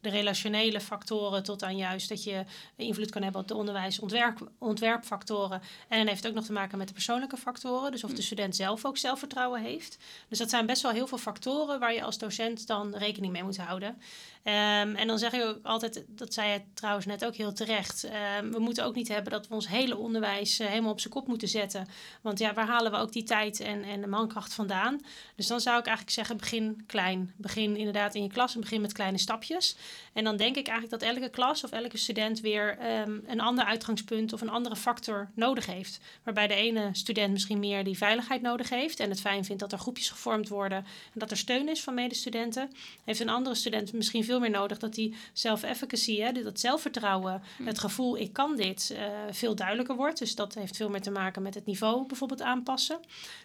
de relationele factoren tot aan juist dat je invloed kan hebben op de onderwijsontwerpfactoren. En dan heeft het ook nog te maken met de persoonlijke factoren, dus of de student zelf ook zelfvertrouwen heeft. Dus dat zijn best wel heel veel factoren waar je als docent dan rekening mee moet houden. En dan zeg ik ook altijd, dat zei je trouwens net ook heel terecht, we moeten ook niet hebben dat we ons hele onderwijs helemaal op zijn kop moeten zetten. Want ja, waar halen we ook die tijd en de mankracht vandaan? Dus dan zou ik eigenlijk zeggen, begin klein. Begin inderdaad in je klas en begin met kleine stapjes. En dan denk ik eigenlijk dat elke klas of elke student weer een ander uitgangspunt of een andere factor nodig heeft. Waarbij de ene student misschien meer die veiligheid nodig heeft en het fijn vindt dat er groepjes gevormd worden en dat er steun is van medestudenten. Heeft een andere student misschien veel meer nodig dat die self-efficacy, dat zelfvertrouwen, het gevoel ik kan dit, veel duidelijker wordt. Dus dat heeft veel meer te maken met het niveau bijvoorbeeld aanpassen.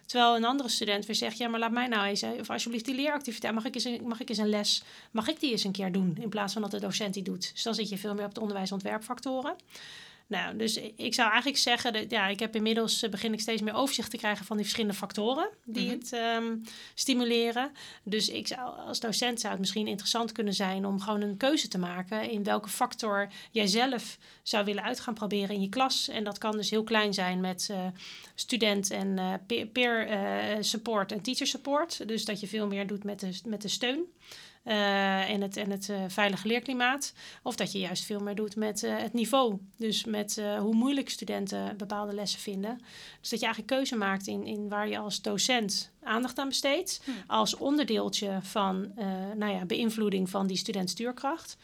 Terwijl een andere student weer zegt, ja maar laat mij nou eens, of alsjeblieft die leeractiviteit, mag ik die eens een keer doen in plaats van dat de docent die doet. Dus dan zit je veel meer op de onderwijsontwerpfactoren. Nou, dus ik zou eigenlijk zeggen, ik heb inmiddels begin ik steeds meer overzicht te krijgen van die verschillende factoren die het stimuleren. Dus ik zou als docent zou het misschien interessant kunnen zijn om gewoon een keuze te maken in welke factor jij zelf zou willen uit gaan proberen in je klas. En dat kan dus heel klein zijn met student en peer support en teacher support. Dus dat je veel meer doet met de steun. En het veilige leerklimaat. Of dat je juist veel meer doet met het niveau. Dus met hoe moeilijk studenten bepaalde lessen vinden. Dus dat je eigenlijk keuze maakt in waar je als docent aandacht aan besteedt. Als onderdeeltje van beïnvloeding van die studentstuurkracht.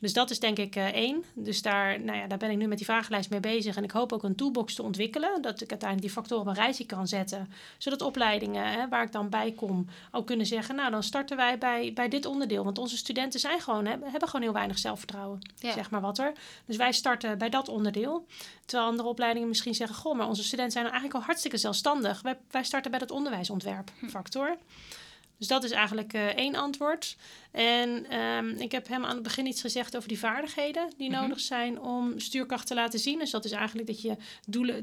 Dus dat is denk ik één. Dus daar ben ik nu met die vragenlijst mee bezig. En ik hoop ook een toolbox te ontwikkelen. Dat ik uiteindelijk die factoren op een rijtje kan zetten. Zodat opleidingen waar ik dan bij kom ook kunnen zeggen. Nou, dan starten wij bij dit onderdeel. Want onze studenten zijn gewoon, hebben gewoon heel weinig zelfvertrouwen. Ja. Zeg maar wat er. Dus wij starten bij dat onderdeel. Terwijl andere opleidingen misschien zeggen. Goh, maar onze studenten zijn eigenlijk al hartstikke zelfstandig. Wij starten bij dat onderwijsontwerpfactor. Dus dat is eigenlijk één antwoord. En ik heb hem aan het begin iets gezegd over die vaardigheden die nodig zijn om stuurkracht te laten zien. Dus dat is eigenlijk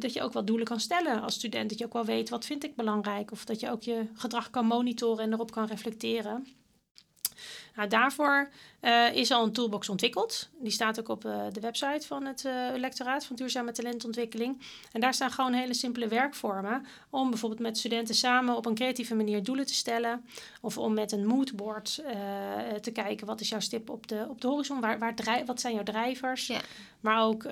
dat je ook wat doelen kan stellen als student. Dat je ook wel weet wat vind ik belangrijk. Of dat je ook je gedrag kan monitoren en erop kan reflecteren. Nou, daarvoor is al een toolbox ontwikkeld. Die staat ook op de website van het lectoraat van Duurzame Talentontwikkeling. En daar staan gewoon hele simpele werkvormen om bijvoorbeeld met studenten samen op een creatieve manier doelen te stellen. Of om met een moodboard te kijken wat is jouw stip op de horizon, wat zijn jouw drijvers. Ja. Maar ook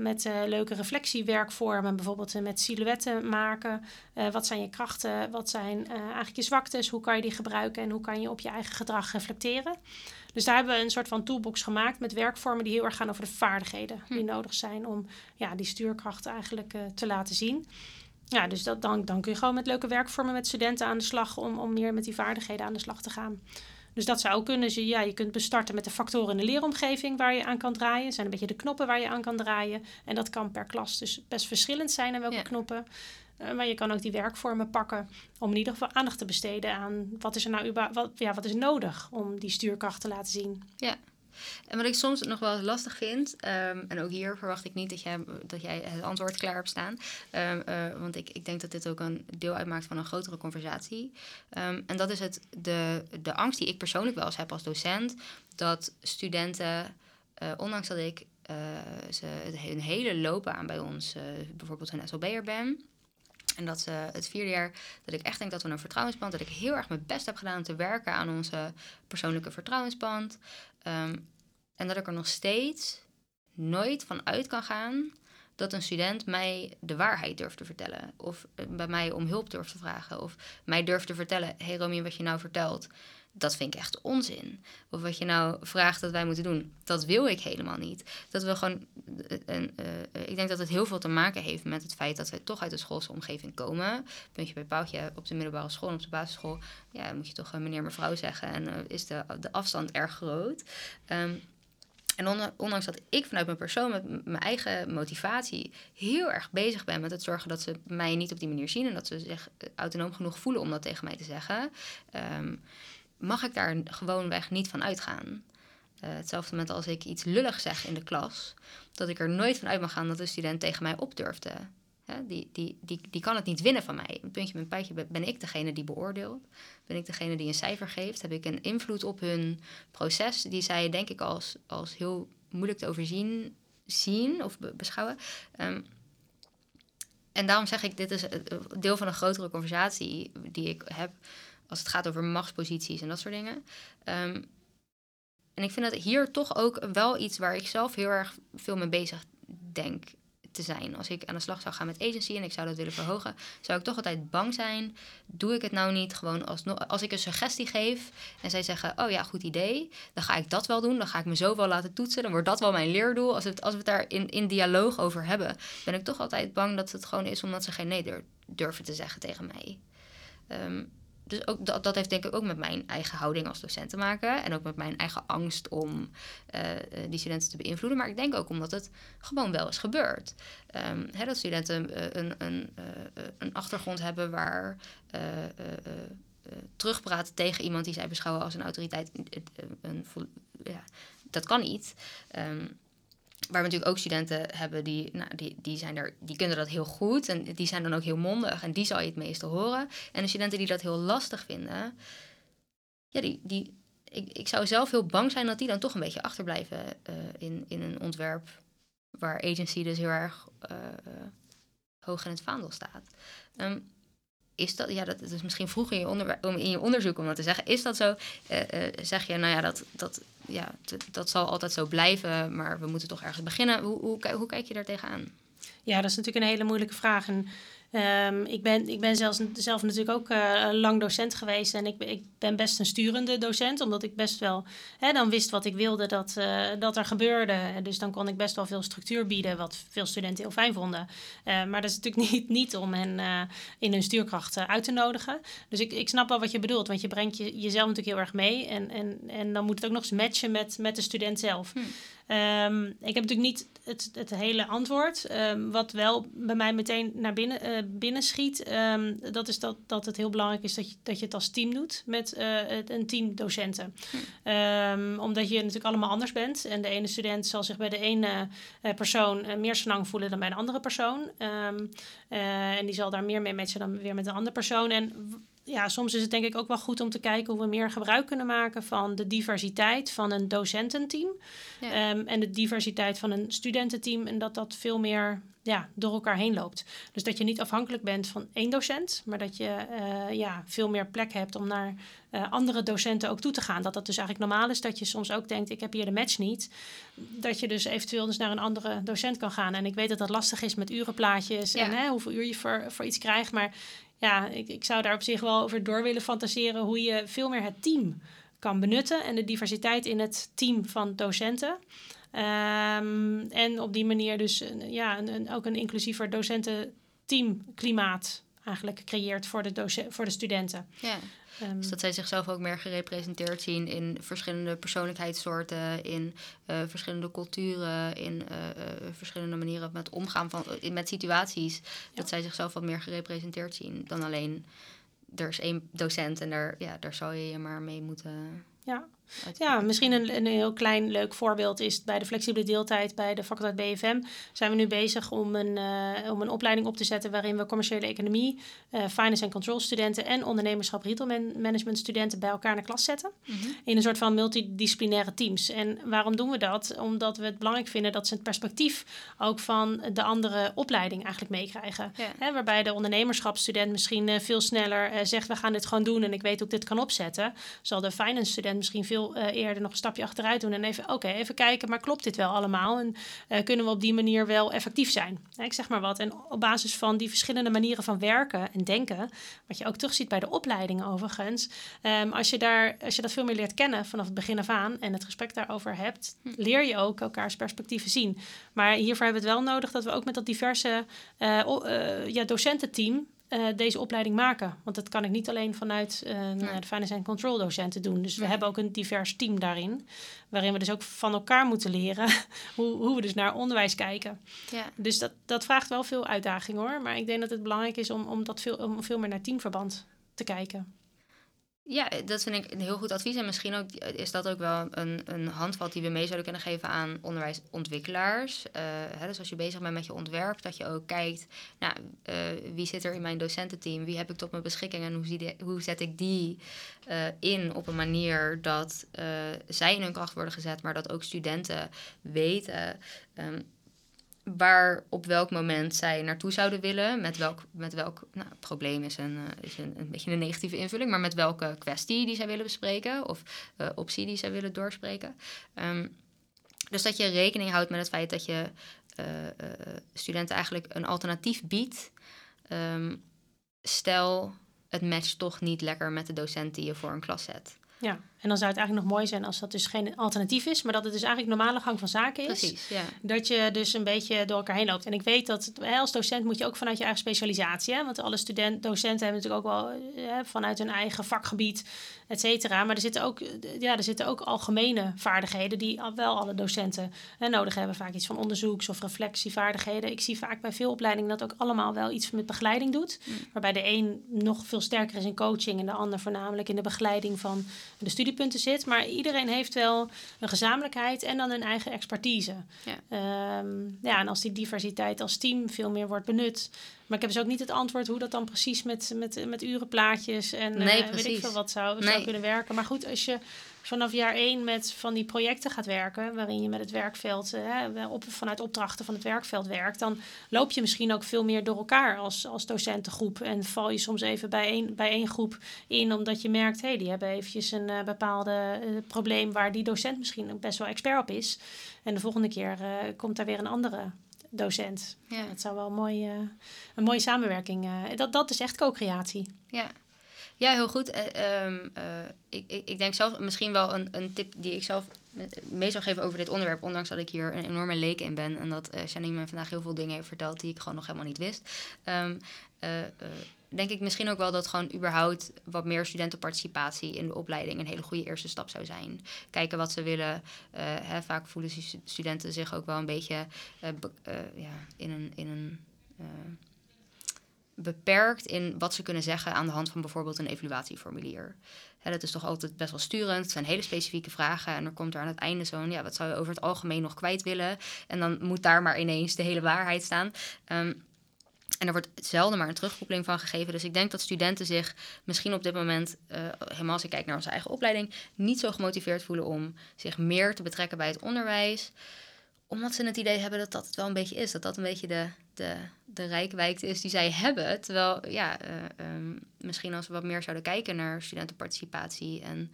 met leuke reflectiewerkvormen, bijvoorbeeld met silhouetten maken. Wat zijn je krachten, wat zijn eigenlijk je zwaktes, hoe kan je die gebruiken en hoe kan je op je eigen gedrag reflecteren. Dus daar hebben we een soort van toolbox gemaakt met werkvormen die heel erg gaan over de vaardigheden die nodig zijn om die stuurkracht eigenlijk te laten zien. Ja, dus dan kun je gewoon met leuke werkvormen met studenten aan de slag om meer met die vaardigheden aan de slag te gaan. Dus dat zou ook kunnen. Je kunt bestarten met de factoren in de leeromgeving waar je aan kan draaien. Er zijn een beetje de knoppen waar je aan kan draaien. En dat kan per klas dus best verschillend zijn aan welke knoppen. Maar je kan ook die werkvormen pakken om in ieder geval aandacht te besteden aan wat is er nou wat is nodig om die stuurkracht te laten zien. Ja, en wat ik soms nog wel lastig vind, en ook hier verwacht ik niet dat jij het antwoord klaar hebt staan. Want ik denk dat dit ook een deel uitmaakt van een grotere conversatie. En dat is de angst die ik persoonlijk wel eens heb als docent, dat studenten, ondanks dat ik hun hele loopbaan bij ons bijvoorbeeld een SLB'er ben, En dat het vierde jaar, dat ik echt denk dat we een vertrouwensband... dat ik heel erg mijn best heb gedaan om te werken aan onze persoonlijke vertrouwensband. En dat ik er nog steeds nooit van uit kan gaan... dat een student mij de waarheid durft te vertellen. Of bij mij om hulp durft te vragen. Of mij durft te vertellen, hey Romy, wat je nou vertelt... dat vind ik echt onzin. Of wat je nou vraagt dat wij moeten doen, dat wil ik helemaal niet. Dat we gewoon... ik denk dat het heel veel te maken heeft met het feit dat wij toch uit de schoolse omgeving komen. Puntje bij paaltje, op de middelbare school en op de basisschool... ja, moet je toch meneer, mevrouw zeggen en is de afstand erg groot. En ondanks dat ik vanuit mijn persoon met mijn eigen motivatie heel erg bezig ben met het zorgen dat ze mij niet op die manier zien... en dat ze zich autonoom genoeg voelen om dat tegen mij te zeggen... mag ik daar gewoonweg niet van uitgaan. Hetzelfde met als ik iets lullig zeg in de klas... dat ik er nooit van uit mag gaan dat de student tegen mij opdurfde. Die kan het niet winnen van mij. Een puntje met een pijtje ben ik degene die beoordeelt. Ben ik degene die een cijfer geeft. Heb ik een invloed op hun proces... die zij denk ik als heel moeilijk te overzien zien of beschouwen... En daarom zeg ik, dit is deel van een grotere conversatie die ik heb... als het gaat over machtsposities en dat soort dingen. En ik vind dat hier toch ook wel iets waar ik zelf heel erg veel mee bezig denk te zijn. Als ik aan de slag zou gaan met agency en ik zou dat willen verhogen... zou ik toch altijd bang zijn, doe ik het nou niet? Gewoon als ik een suggestie geef en zij zeggen... oh ja, goed idee, dan ga ik dat wel doen. Dan ga ik me zo wel laten toetsen. Dan wordt dat wel mijn leerdoel. Als we het daar in dialoog over hebben... ben ik toch altijd bang dat het gewoon is... omdat ze geen nee durven te zeggen tegen mij. Dus ook dat heeft denk ik ook met mijn eigen houding als docent te maken. En ook met mijn eigen angst om die studenten te beïnvloeden. Maar ik denk ook omdat het gewoon wel is gebeurd. Dat studenten een achtergrond hebben waar terugpraten tegen iemand die zij beschouwen als een autoriteit. Dat kan niet. Waar we natuurlijk ook studenten hebben die kunnen dat heel goed en die zijn dan ook heel mondig en die zal je het meeste horen. En de studenten die dat heel lastig vinden, ja, ik zou zelf heel bang zijn dat die dan toch een beetje achterblijven in een ontwerp waar agency dus heel erg hoog in het vaandel staat. Dat is misschien vroeg in je onderzoek om dat te zeggen. Is dat zo? Zeg je, nou ja, dat zal altijd zo blijven, maar we moeten toch ergens beginnen. Hoe kijk je daar tegenaan? Ja, dat is natuurlijk een hele moeilijke vraag. En, ik ben zelf natuurlijk ook lang docent geweest en ik ben best een sturende docent, omdat ik best wel dan wist wat ik wilde dat er gebeurde. Dus dan kon ik best wel veel structuur bieden, wat veel studenten heel fijn vonden. Maar dat is natuurlijk niet om hen in hun stuurkracht uit te nodigen. Dus ik snap wel wat je bedoelt, want je brengt jezelf natuurlijk heel erg mee en dan moet het ook nog eens matchen met de student zelf. Ik heb natuurlijk niet het hele antwoord. Wat wel bij mij meteen naar binnen schiet... dat is dat het heel belangrijk is dat je het als team doet... met een team docenten. Omdat je natuurlijk allemaal anders bent. En de ene student zal zich bij de ene persoon... meer senang voelen dan bij een andere persoon. En die zal daar meer mee matchen dan weer met een andere persoon. En ja, soms is het denk ik ook wel goed om te kijken... hoe we meer gebruik kunnen maken van de diversiteit van een docententeam... Ja. En de diversiteit van een studententeam... en dat veel meer door elkaar heen loopt. Dus dat je niet afhankelijk bent van één docent... maar dat je veel meer plek hebt om naar andere docenten ook toe te gaan. Dat dus eigenlijk normaal is dat je soms ook denkt... ik heb hier de match niet. Dat je dus eventueel naar een andere docent kan gaan. En ik weet dat dat lastig is met urenplaatjes... en hoeveel uur je voor iets krijgt, maar... Ja, ik zou daar op zich wel over door willen fantaseren... hoe je veel meer het team kan benutten... en de diversiteit in het team van docenten. En op die manier dus ook een inclusiever docententeamklimaat... eigenlijk creëert voor de studenten. Ja. Dus dat zij zichzelf ook meer gerepresenteerd zien... in verschillende persoonlijkheidssoorten... in verschillende culturen... in verschillende manieren met omgaan met situaties... dat zij zichzelf wat meer gerepresenteerd zien... dan alleen, er is één docent... en daar zal je je maar mee moeten... Ja, Ja, misschien een heel klein leuk voorbeeld is bij de flexibele deeltijd bij de faculteit BFM. Zijn we nu bezig om een opleiding op te zetten waarin we commerciële economie, finance en control studenten en ondernemerschap retailmanagement studenten bij elkaar naar klas zetten. Mm-hmm. In een soort van multidisciplinaire teams. En waarom doen we dat? Omdat we het belangrijk vinden dat ze het perspectief ook van de andere opleiding eigenlijk meekrijgen. Yeah. Waarbij de ondernemerschapsstudent misschien veel sneller zegt, we gaan dit gewoon doen en ik weet hoe ik dit kan opzetten. Zal de finance student misschien veel eerder nog een stapje achteruit doen en even kijken, maar klopt dit wel allemaal? En kunnen we op die manier wel effectief zijn? Ik zeg maar wat. En op basis van die verschillende manieren van werken en denken, wat je ook terugziet bij de opleidingen overigens, als je dat veel meer leert kennen vanaf het begin af aan en het gesprek daarover hebt, leer je ook elkaars perspectieven zien. Maar hiervoor hebben we het wel nodig dat we ook met dat diverse docententeam deze opleiding maken. Want dat kan ik niet alleen vanuit de finance en control docenten doen. Dus we hebben ook een divers team daarin. Waarin we dus ook van elkaar moeten leren hoe we dus naar onderwijs kijken. Ja. Dus dat vraagt wel veel uitdaging hoor. Maar ik denk dat het belangrijk is om veel meer naar teamverband te kijken. Ja, dat vind ik een heel goed advies. En misschien ook, is dat ook wel een handvat die we mee zouden kunnen geven aan onderwijsontwikkelaars. Dus als je bezig bent met je ontwerp, dat je ook kijkt, wie zit er in mijn docententeam? Wie heb ik tot mijn beschikking? En hoe zet ik die in op een manier dat zij in hun kracht worden gezet, maar dat ook studenten weten waar op welk moment zij naartoe zouden willen, met welk probleem is een beetje een negatieve invulling, maar met welke kwestie die zij willen bespreken of optie die zij willen doorspreken. Dus dat je rekening houdt met het feit dat je studenten eigenlijk een alternatief biedt. Stel, het matcht toch niet lekker met de docent die je voor een klas zet. Ja, en dan zou het eigenlijk nog mooi zijn als dat dus geen alternatief is, maar dat het dus eigenlijk normale gang van zaken is. Precies, ja. Dat je dus een beetje door elkaar heen loopt. En ik weet dat als docent moet je ook vanuit je eigen specialisatie, hè? Want alle docenten hebben natuurlijk ook wel vanuit hun eigen vakgebied, et cetera. Maar er zitten ook algemene vaardigheden die wel alle docenten nodig hebben. Vaak iets van onderzoeks- of reflectievaardigheden. Ik zie vaak bij veel opleidingen dat ook allemaal wel iets met begeleiding doet. Mm. Waarbij de een nog veel sterker is in coaching en de ander voornamelijk in de begeleiding van de studiepunten zit. Maar iedereen heeft wel een gezamenlijkheid en dan een eigen expertise. Ja. En als die diversiteit als team veel meer wordt benut. Maar ik heb dus ook niet het antwoord hoe dat dan precies met urenplaatjes en weet ik veel wat zou kunnen werken. Maar goed, als je vanaf jaar 1 met van die projecten gaat werken, waarin je met het werkveld, vanuit opdrachten van het werkveld werkt, dan loop je misschien ook veel meer door elkaar als docentengroep. En val je soms even bij één groep in, omdat je merkt, die hebben eventjes een bepaalde probleem waar die docent misschien best wel expert op is. En de volgende keer komt daar weer een andere docent. Ja. Dat zou wel een mooie samenwerking. Dat is echt co-creatie. Ja. Ja, heel goed. Ik denk zelf misschien wel een tip die ik zelf mee zou geven over dit onderwerp, ondanks dat ik hier een enorme leek in ben en dat Janine me vandaag heel veel dingen heeft verteld die ik gewoon nog helemaal niet wist. Denk ik misschien ook wel dat gewoon überhaupt wat meer studentenparticipatie in de opleiding een hele goede eerste stap zou zijn. Kijken wat ze willen. Vaak voelen studenten zich ook wel een beetje beperkt in wat ze kunnen zeggen aan de hand van bijvoorbeeld een evaluatieformulier. Dat is toch altijd best wel sturend. Het zijn hele specifieke vragen. En er komt er aan het einde zo'n, wat zou je over het algemeen nog kwijt willen? En dan moet daar maar ineens de hele waarheid staan. En er wordt zelden maar een terugkoppeling van gegeven. Dus ik denk dat studenten zich misschien op dit moment, helemaal als ik kijk naar onze eigen opleiding, niet zo gemotiveerd voelen om zich meer te betrekken bij het onderwijs. Omdat ze het idee hebben dat dat het wel een beetje is. Dat dat een beetje de reikwijdte is die zij hebben. Terwijl, misschien als we wat meer zouden kijken naar studentenparticipatie en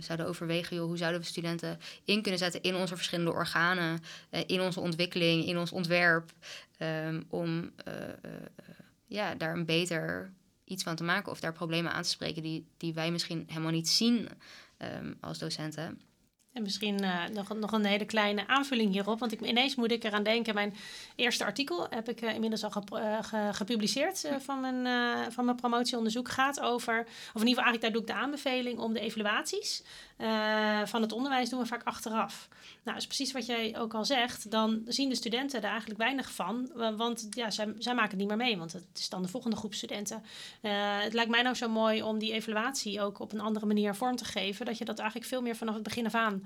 zouden overwegen, hoe zouden we studenten in kunnen zetten in onze verschillende organen, in onze ontwikkeling, in ons ontwerp, om daar een beter iets van te maken of daar problemen aan te spreken die wij misschien helemaal niet zien als docenten. En misschien nog een hele kleine aanvulling hierop. Want ineens moet ik eraan denken. Mijn eerste artikel heb ik inmiddels al gepubliceerd van mijn promotieonderzoek. Gaat over, of in ieder geval eigenlijk daar doe ik de aanbeveling om de evaluaties van het onderwijs doen we vaak achteraf. Nou, dat is precies wat jij ook al zegt. Dan zien de studenten er eigenlijk weinig van. Want ja, zij maken het niet meer mee. Want het is dan de volgende groep studenten. Het lijkt mij nou zo mooi om die evaluatie ook op een andere manier vorm te geven. Dat je dat eigenlijk veel meer vanaf het begin af aan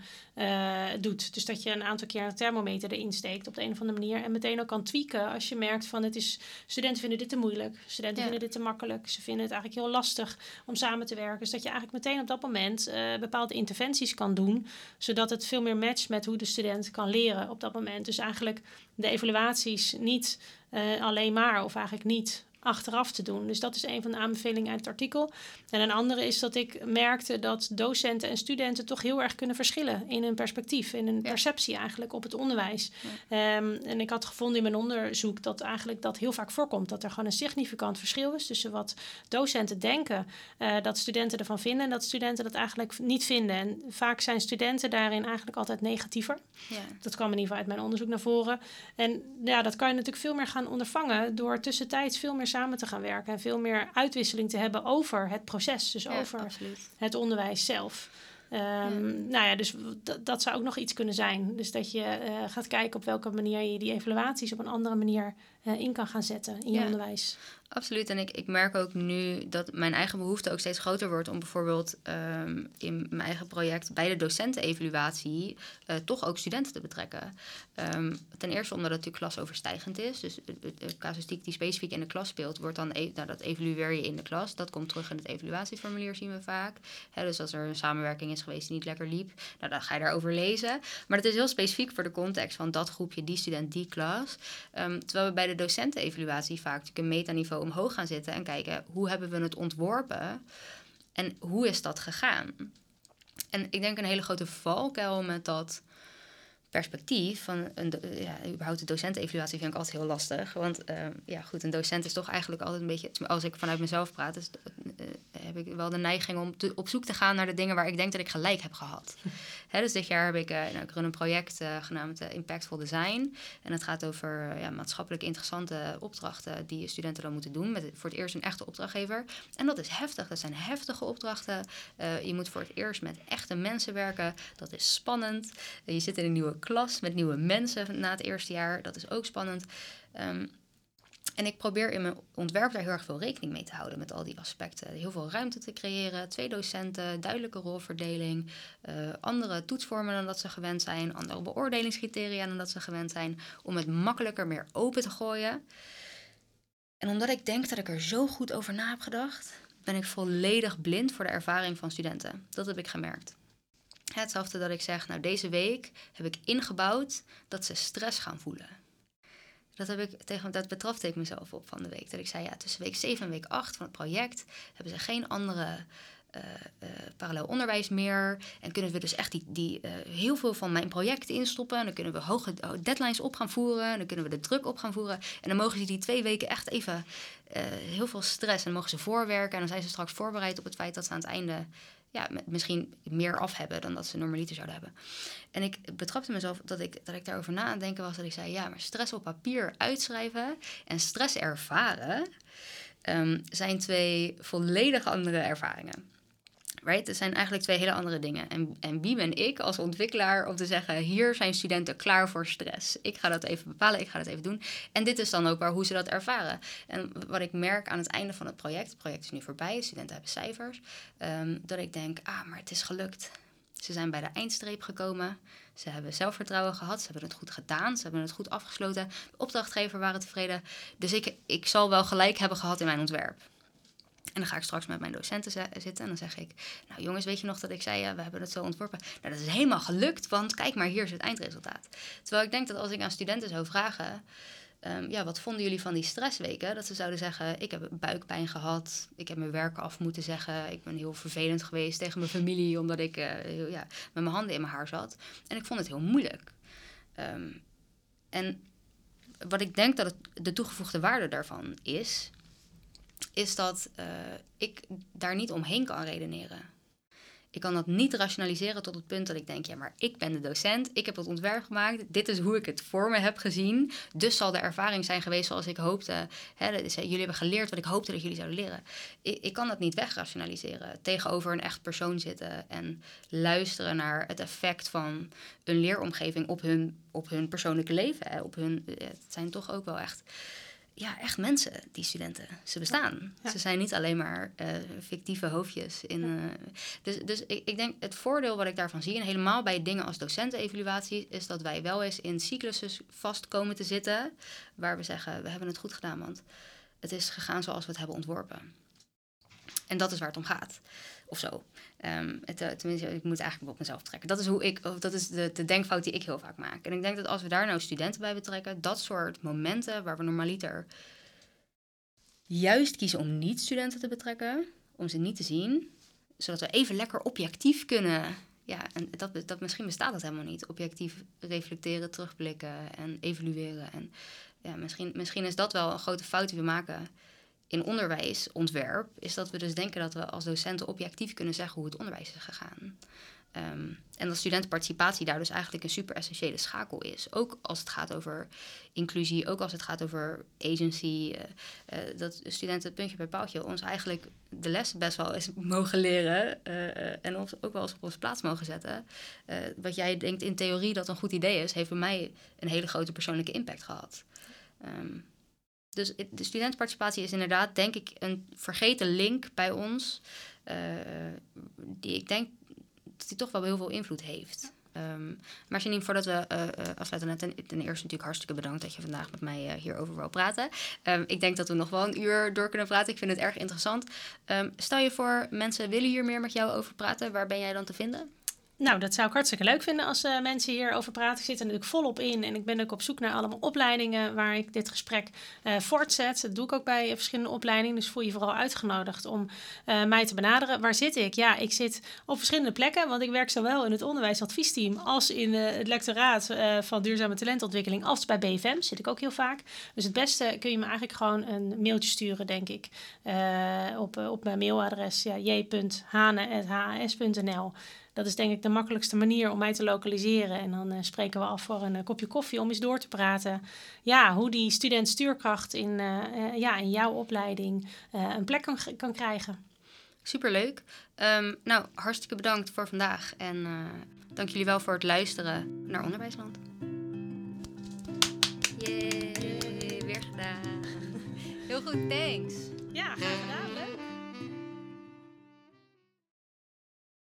doet. Dus dat je een aantal keer een thermometer erin steekt op de een of andere manier. En meteen ook kan tweaken als je merkt van studenten vinden dit te moeilijk. Studenten vinden dit te makkelijk. Ze vinden het eigenlijk heel lastig om samen te werken. Dus dat je eigenlijk meteen op dat moment bepaalde interventies kan doen. Zodat het veel meer matcht met hoe de student kan leren op dat moment. Dus eigenlijk de evaluaties niet alleen maar of eigenlijk niet achteraf te doen. Dus dat is een van de aanbevelingen uit het artikel. En een andere is dat ik merkte dat docenten en studenten toch heel erg kunnen verschillen in hun perspectief, in hun perceptie eigenlijk op het onderwijs. Ja. En ik had gevonden in mijn onderzoek dat eigenlijk dat heel vaak voorkomt. Dat er gewoon een significant verschil is tussen wat docenten denken dat studenten ervan vinden en dat studenten dat eigenlijk niet vinden. En vaak zijn studenten daarin eigenlijk altijd negatiever. Ja. Dat kwam in ieder geval uit mijn onderzoek naar voren. En ja, dat kan je natuurlijk veel meer gaan ondervangen door tussentijds veel meer samen te gaan werken en veel meer uitwisseling te hebben over het proces, dus over het onderwijs zelf. Nou ja, dus dat zou ook nog iets kunnen zijn. Dus dat je gaat kijken op welke manier je die evaluaties op een andere manier in kan gaan zetten in je onderwijs. Absoluut. En ik merk ook nu dat mijn eigen behoefte ook steeds groter wordt om bijvoorbeeld in mijn eigen project bij de docentenevaluatie toch ook studenten te betrekken. Ten eerste omdat het natuurlijk klasoverstijgend is. Dus de casuïstiek die specifiek in de klas speelt, wordt dan dat evalueer je in de klas. Dat komt terug in het evaluatieformulier, zien we vaak. Dus als er een samenwerking is geweest die niet lekker liep, nou, dan ga je daarover lezen. Maar dat is heel specifiek voor de context van dat groepje, die student, die klas. Terwijl we bij de docentenevaluatie vaak natuurlijk een metaniveau omhoog gaan zitten en kijken hoe hebben we het ontworpen en hoe is dat gegaan. En ik denk een hele grote valkuil met dat perspectief van überhaupt de docentenevaluatie vind ik altijd heel lastig, want een docent is toch eigenlijk altijd een beetje, als ik vanuit mezelf praat, dus, heb ik wel de neiging om op zoek te gaan naar de dingen waar ik denk dat ik gelijk heb gehad. Dus dit jaar heb ik run een project genaamd Impactful Design. En het gaat over maatschappelijk interessante opdrachten die studenten dan moeten doen. Voor het eerst een echte opdrachtgever. En dat is heftig. Dat zijn heftige opdrachten. Je moet voor het eerst met echte mensen werken. Dat is spannend. Je zit in een nieuwe klas met nieuwe mensen na het eerste jaar. Dat is ook spannend. En ik probeer in mijn ontwerp daar heel erg veel rekening mee te houden met al die aspecten. Heel veel ruimte te creëren, 2 docenten, duidelijke rolverdeling, andere toetsvormen dan dat ze gewend zijn, andere beoordelingscriteria dan dat ze gewend zijn, om het makkelijker meer open te gooien. En omdat ik denk dat ik er zo goed over na heb gedacht, ben ik volledig blind voor de ervaring van studenten. Dat heb ik gemerkt. Hetzelfde dat ik zeg, nou deze week heb ik ingebouwd dat ze stress gaan voelen. Dat betrapte ik mezelf op van de week. Dat ik zei, tussen week 7 en week 8 van het project hebben ze geen andere parallel onderwijs meer. En kunnen we dus echt die heel veel van mijn project instoppen. En dan kunnen we hoge deadlines op gaan voeren. En dan kunnen we de druk op gaan voeren. En dan mogen ze die 2 weken echt even heel veel stress. En dan mogen ze voorwerken. En dan zijn ze straks voorbereid op het feit dat ze aan het einde misschien meer af hebben dan dat ze normaliter zouden hebben. En ik betrapte mezelf dat ik daarover na aan het denken was, dat ik zei, maar stress op papier uitschrijven en stress ervaren zijn 2 volledig andere ervaringen. Right? Het zijn eigenlijk 2 hele andere dingen. En wie ben ik als ontwikkelaar om te zeggen, hier zijn studenten klaar voor stress. Ik ga dat even bepalen, ik ga dat even doen. En dit is dan ook waar hoe ze dat ervaren. En wat ik merk aan het einde van het project is nu voorbij, studenten hebben cijfers, dat ik denk, maar het is gelukt. Ze zijn bij de eindstreep gekomen. Ze hebben zelfvertrouwen gehad. Ze hebben het goed gedaan. Ze hebben het goed afgesloten. De opdrachtgever waren tevreden. Dus ik zal wel gelijk hebben gehad in mijn ontwerp. En dan ga ik straks met mijn docenten zitten en dan zeg ik, nou jongens, weet je nog dat ik zei, we hebben het zo ontworpen. Nou, dat is helemaal gelukt, want kijk maar, hier is het eindresultaat. Terwijl ik denk dat als ik aan studenten zou vragen, wat vonden jullie van die stressweken? Dat ze zouden zeggen, ik heb buikpijn gehad, ik heb mijn werk af moeten zeggen, ik ben heel vervelend geweest tegen mijn familie, omdat ik met mijn handen in mijn haar zat. En ik vond het heel moeilijk. En wat ik denk dat de toegevoegde waarde daarvan is dat ik daar niet omheen kan redeneren. Ik kan dat niet rationaliseren tot het punt dat ik denk, ja, maar ik ben de docent, ik heb het ontwerp gemaakt, dit is hoe ik het voor me heb gezien, dus zal de ervaring zijn geweest zoals ik hoopte. Jullie hebben geleerd wat ik hoopte dat jullie zouden leren. Ik kan dat niet wegrationaliseren. Tegenover een echt persoon zitten en luisteren naar het effect van een leeromgeving op hun persoonlijke leven. Hè. Het zijn toch ook wel echt... Ja, echt mensen, die studenten. Ze bestaan. Ja. Ze zijn niet alleen maar fictieve hoofdjes. Dus ik denk, het voordeel wat ik daarvan zie... en helemaal bij dingen als docentenevaluaties... is dat wij wel eens in cyclussen vast komen te zitten... waar we zeggen, we hebben het goed gedaan... want het is gegaan zoals we het hebben ontworpen. En dat is waar het om gaat. Of zo. Tenminste, ik moet eigenlijk op mezelf trekken. Dat is de denkfout die ik heel vaak maak. En ik denk dat als we daar nou studenten bij betrekken... dat soort momenten waar we normaliter juist kiezen om niet studenten te betrekken... om ze niet te zien, zodat we even lekker objectief kunnen... Ja, en dat misschien bestaat dat helemaal niet. Objectief reflecteren, terugblikken en evalueren. En ja, misschien is dat wel een grote fout die we maken... in onderwijsontwerp is dat we dus denken dat we als docenten objectief kunnen zeggen hoe het onderwijs is gegaan. En dat studentenparticipatie daar dus eigenlijk een super essentiële schakel is. Ook als het gaat over inclusie, ook als het gaat over agency. Dat studenten puntje bij paaltje ons eigenlijk de lessen best wel eens mogen leren. En ons ook wel eens op onze plaats mogen zetten. Wat jij denkt in theorie dat een goed idee is, heeft bij mij een hele grote persoonlijke impact gehad. Dus de studentenparticipatie is inderdaad, denk ik, een vergeten link bij ons... die ik denk dat die toch wel heel veel invloed heeft. Maar Janine, voordat we afsluiten... ten eerste natuurlijk hartstikke bedankt dat je vandaag met mij hierover wou praten. Ik denk dat we nog wel een uur door kunnen praten. Ik vind het erg interessant. Stel je voor, mensen willen hier meer met jou over praten. Waar ben jij dan te vinden? Nou, dat zou ik hartstikke leuk vinden als mensen hierover praten. Ik zit er natuurlijk volop in en ik ben ook op zoek naar allemaal opleidingen waar ik dit gesprek voortzet. Dat doe ik ook bij verschillende opleidingen, dus voel je vooral uitgenodigd om mij te benaderen. Waar zit ik? Ja, ik zit op verschillende plekken, want ik werk zowel in het onderwijsadviesteam als in het lectoraat van Duurzame Talentontwikkeling als bij BFM zit ik ook heel vaak. Dus het beste kun je me eigenlijk gewoon een mailtje sturen, denk ik, op mijn mailadres j.haenen@hs.nl. Dat is denk ik de makkelijkste manier om mij te lokaliseren. En dan spreken we af voor een kopje koffie om eens door te praten. Ja, hoe die student-stuurkracht in jouw opleiding een plek kan krijgen. Superleuk. Nou, hartstikke bedankt voor vandaag. En dank jullie wel voor het luisteren naar Onderwijsland. Yay, weer gedaan. Heel goed, thanks. Ja, graag gedaan, leuk.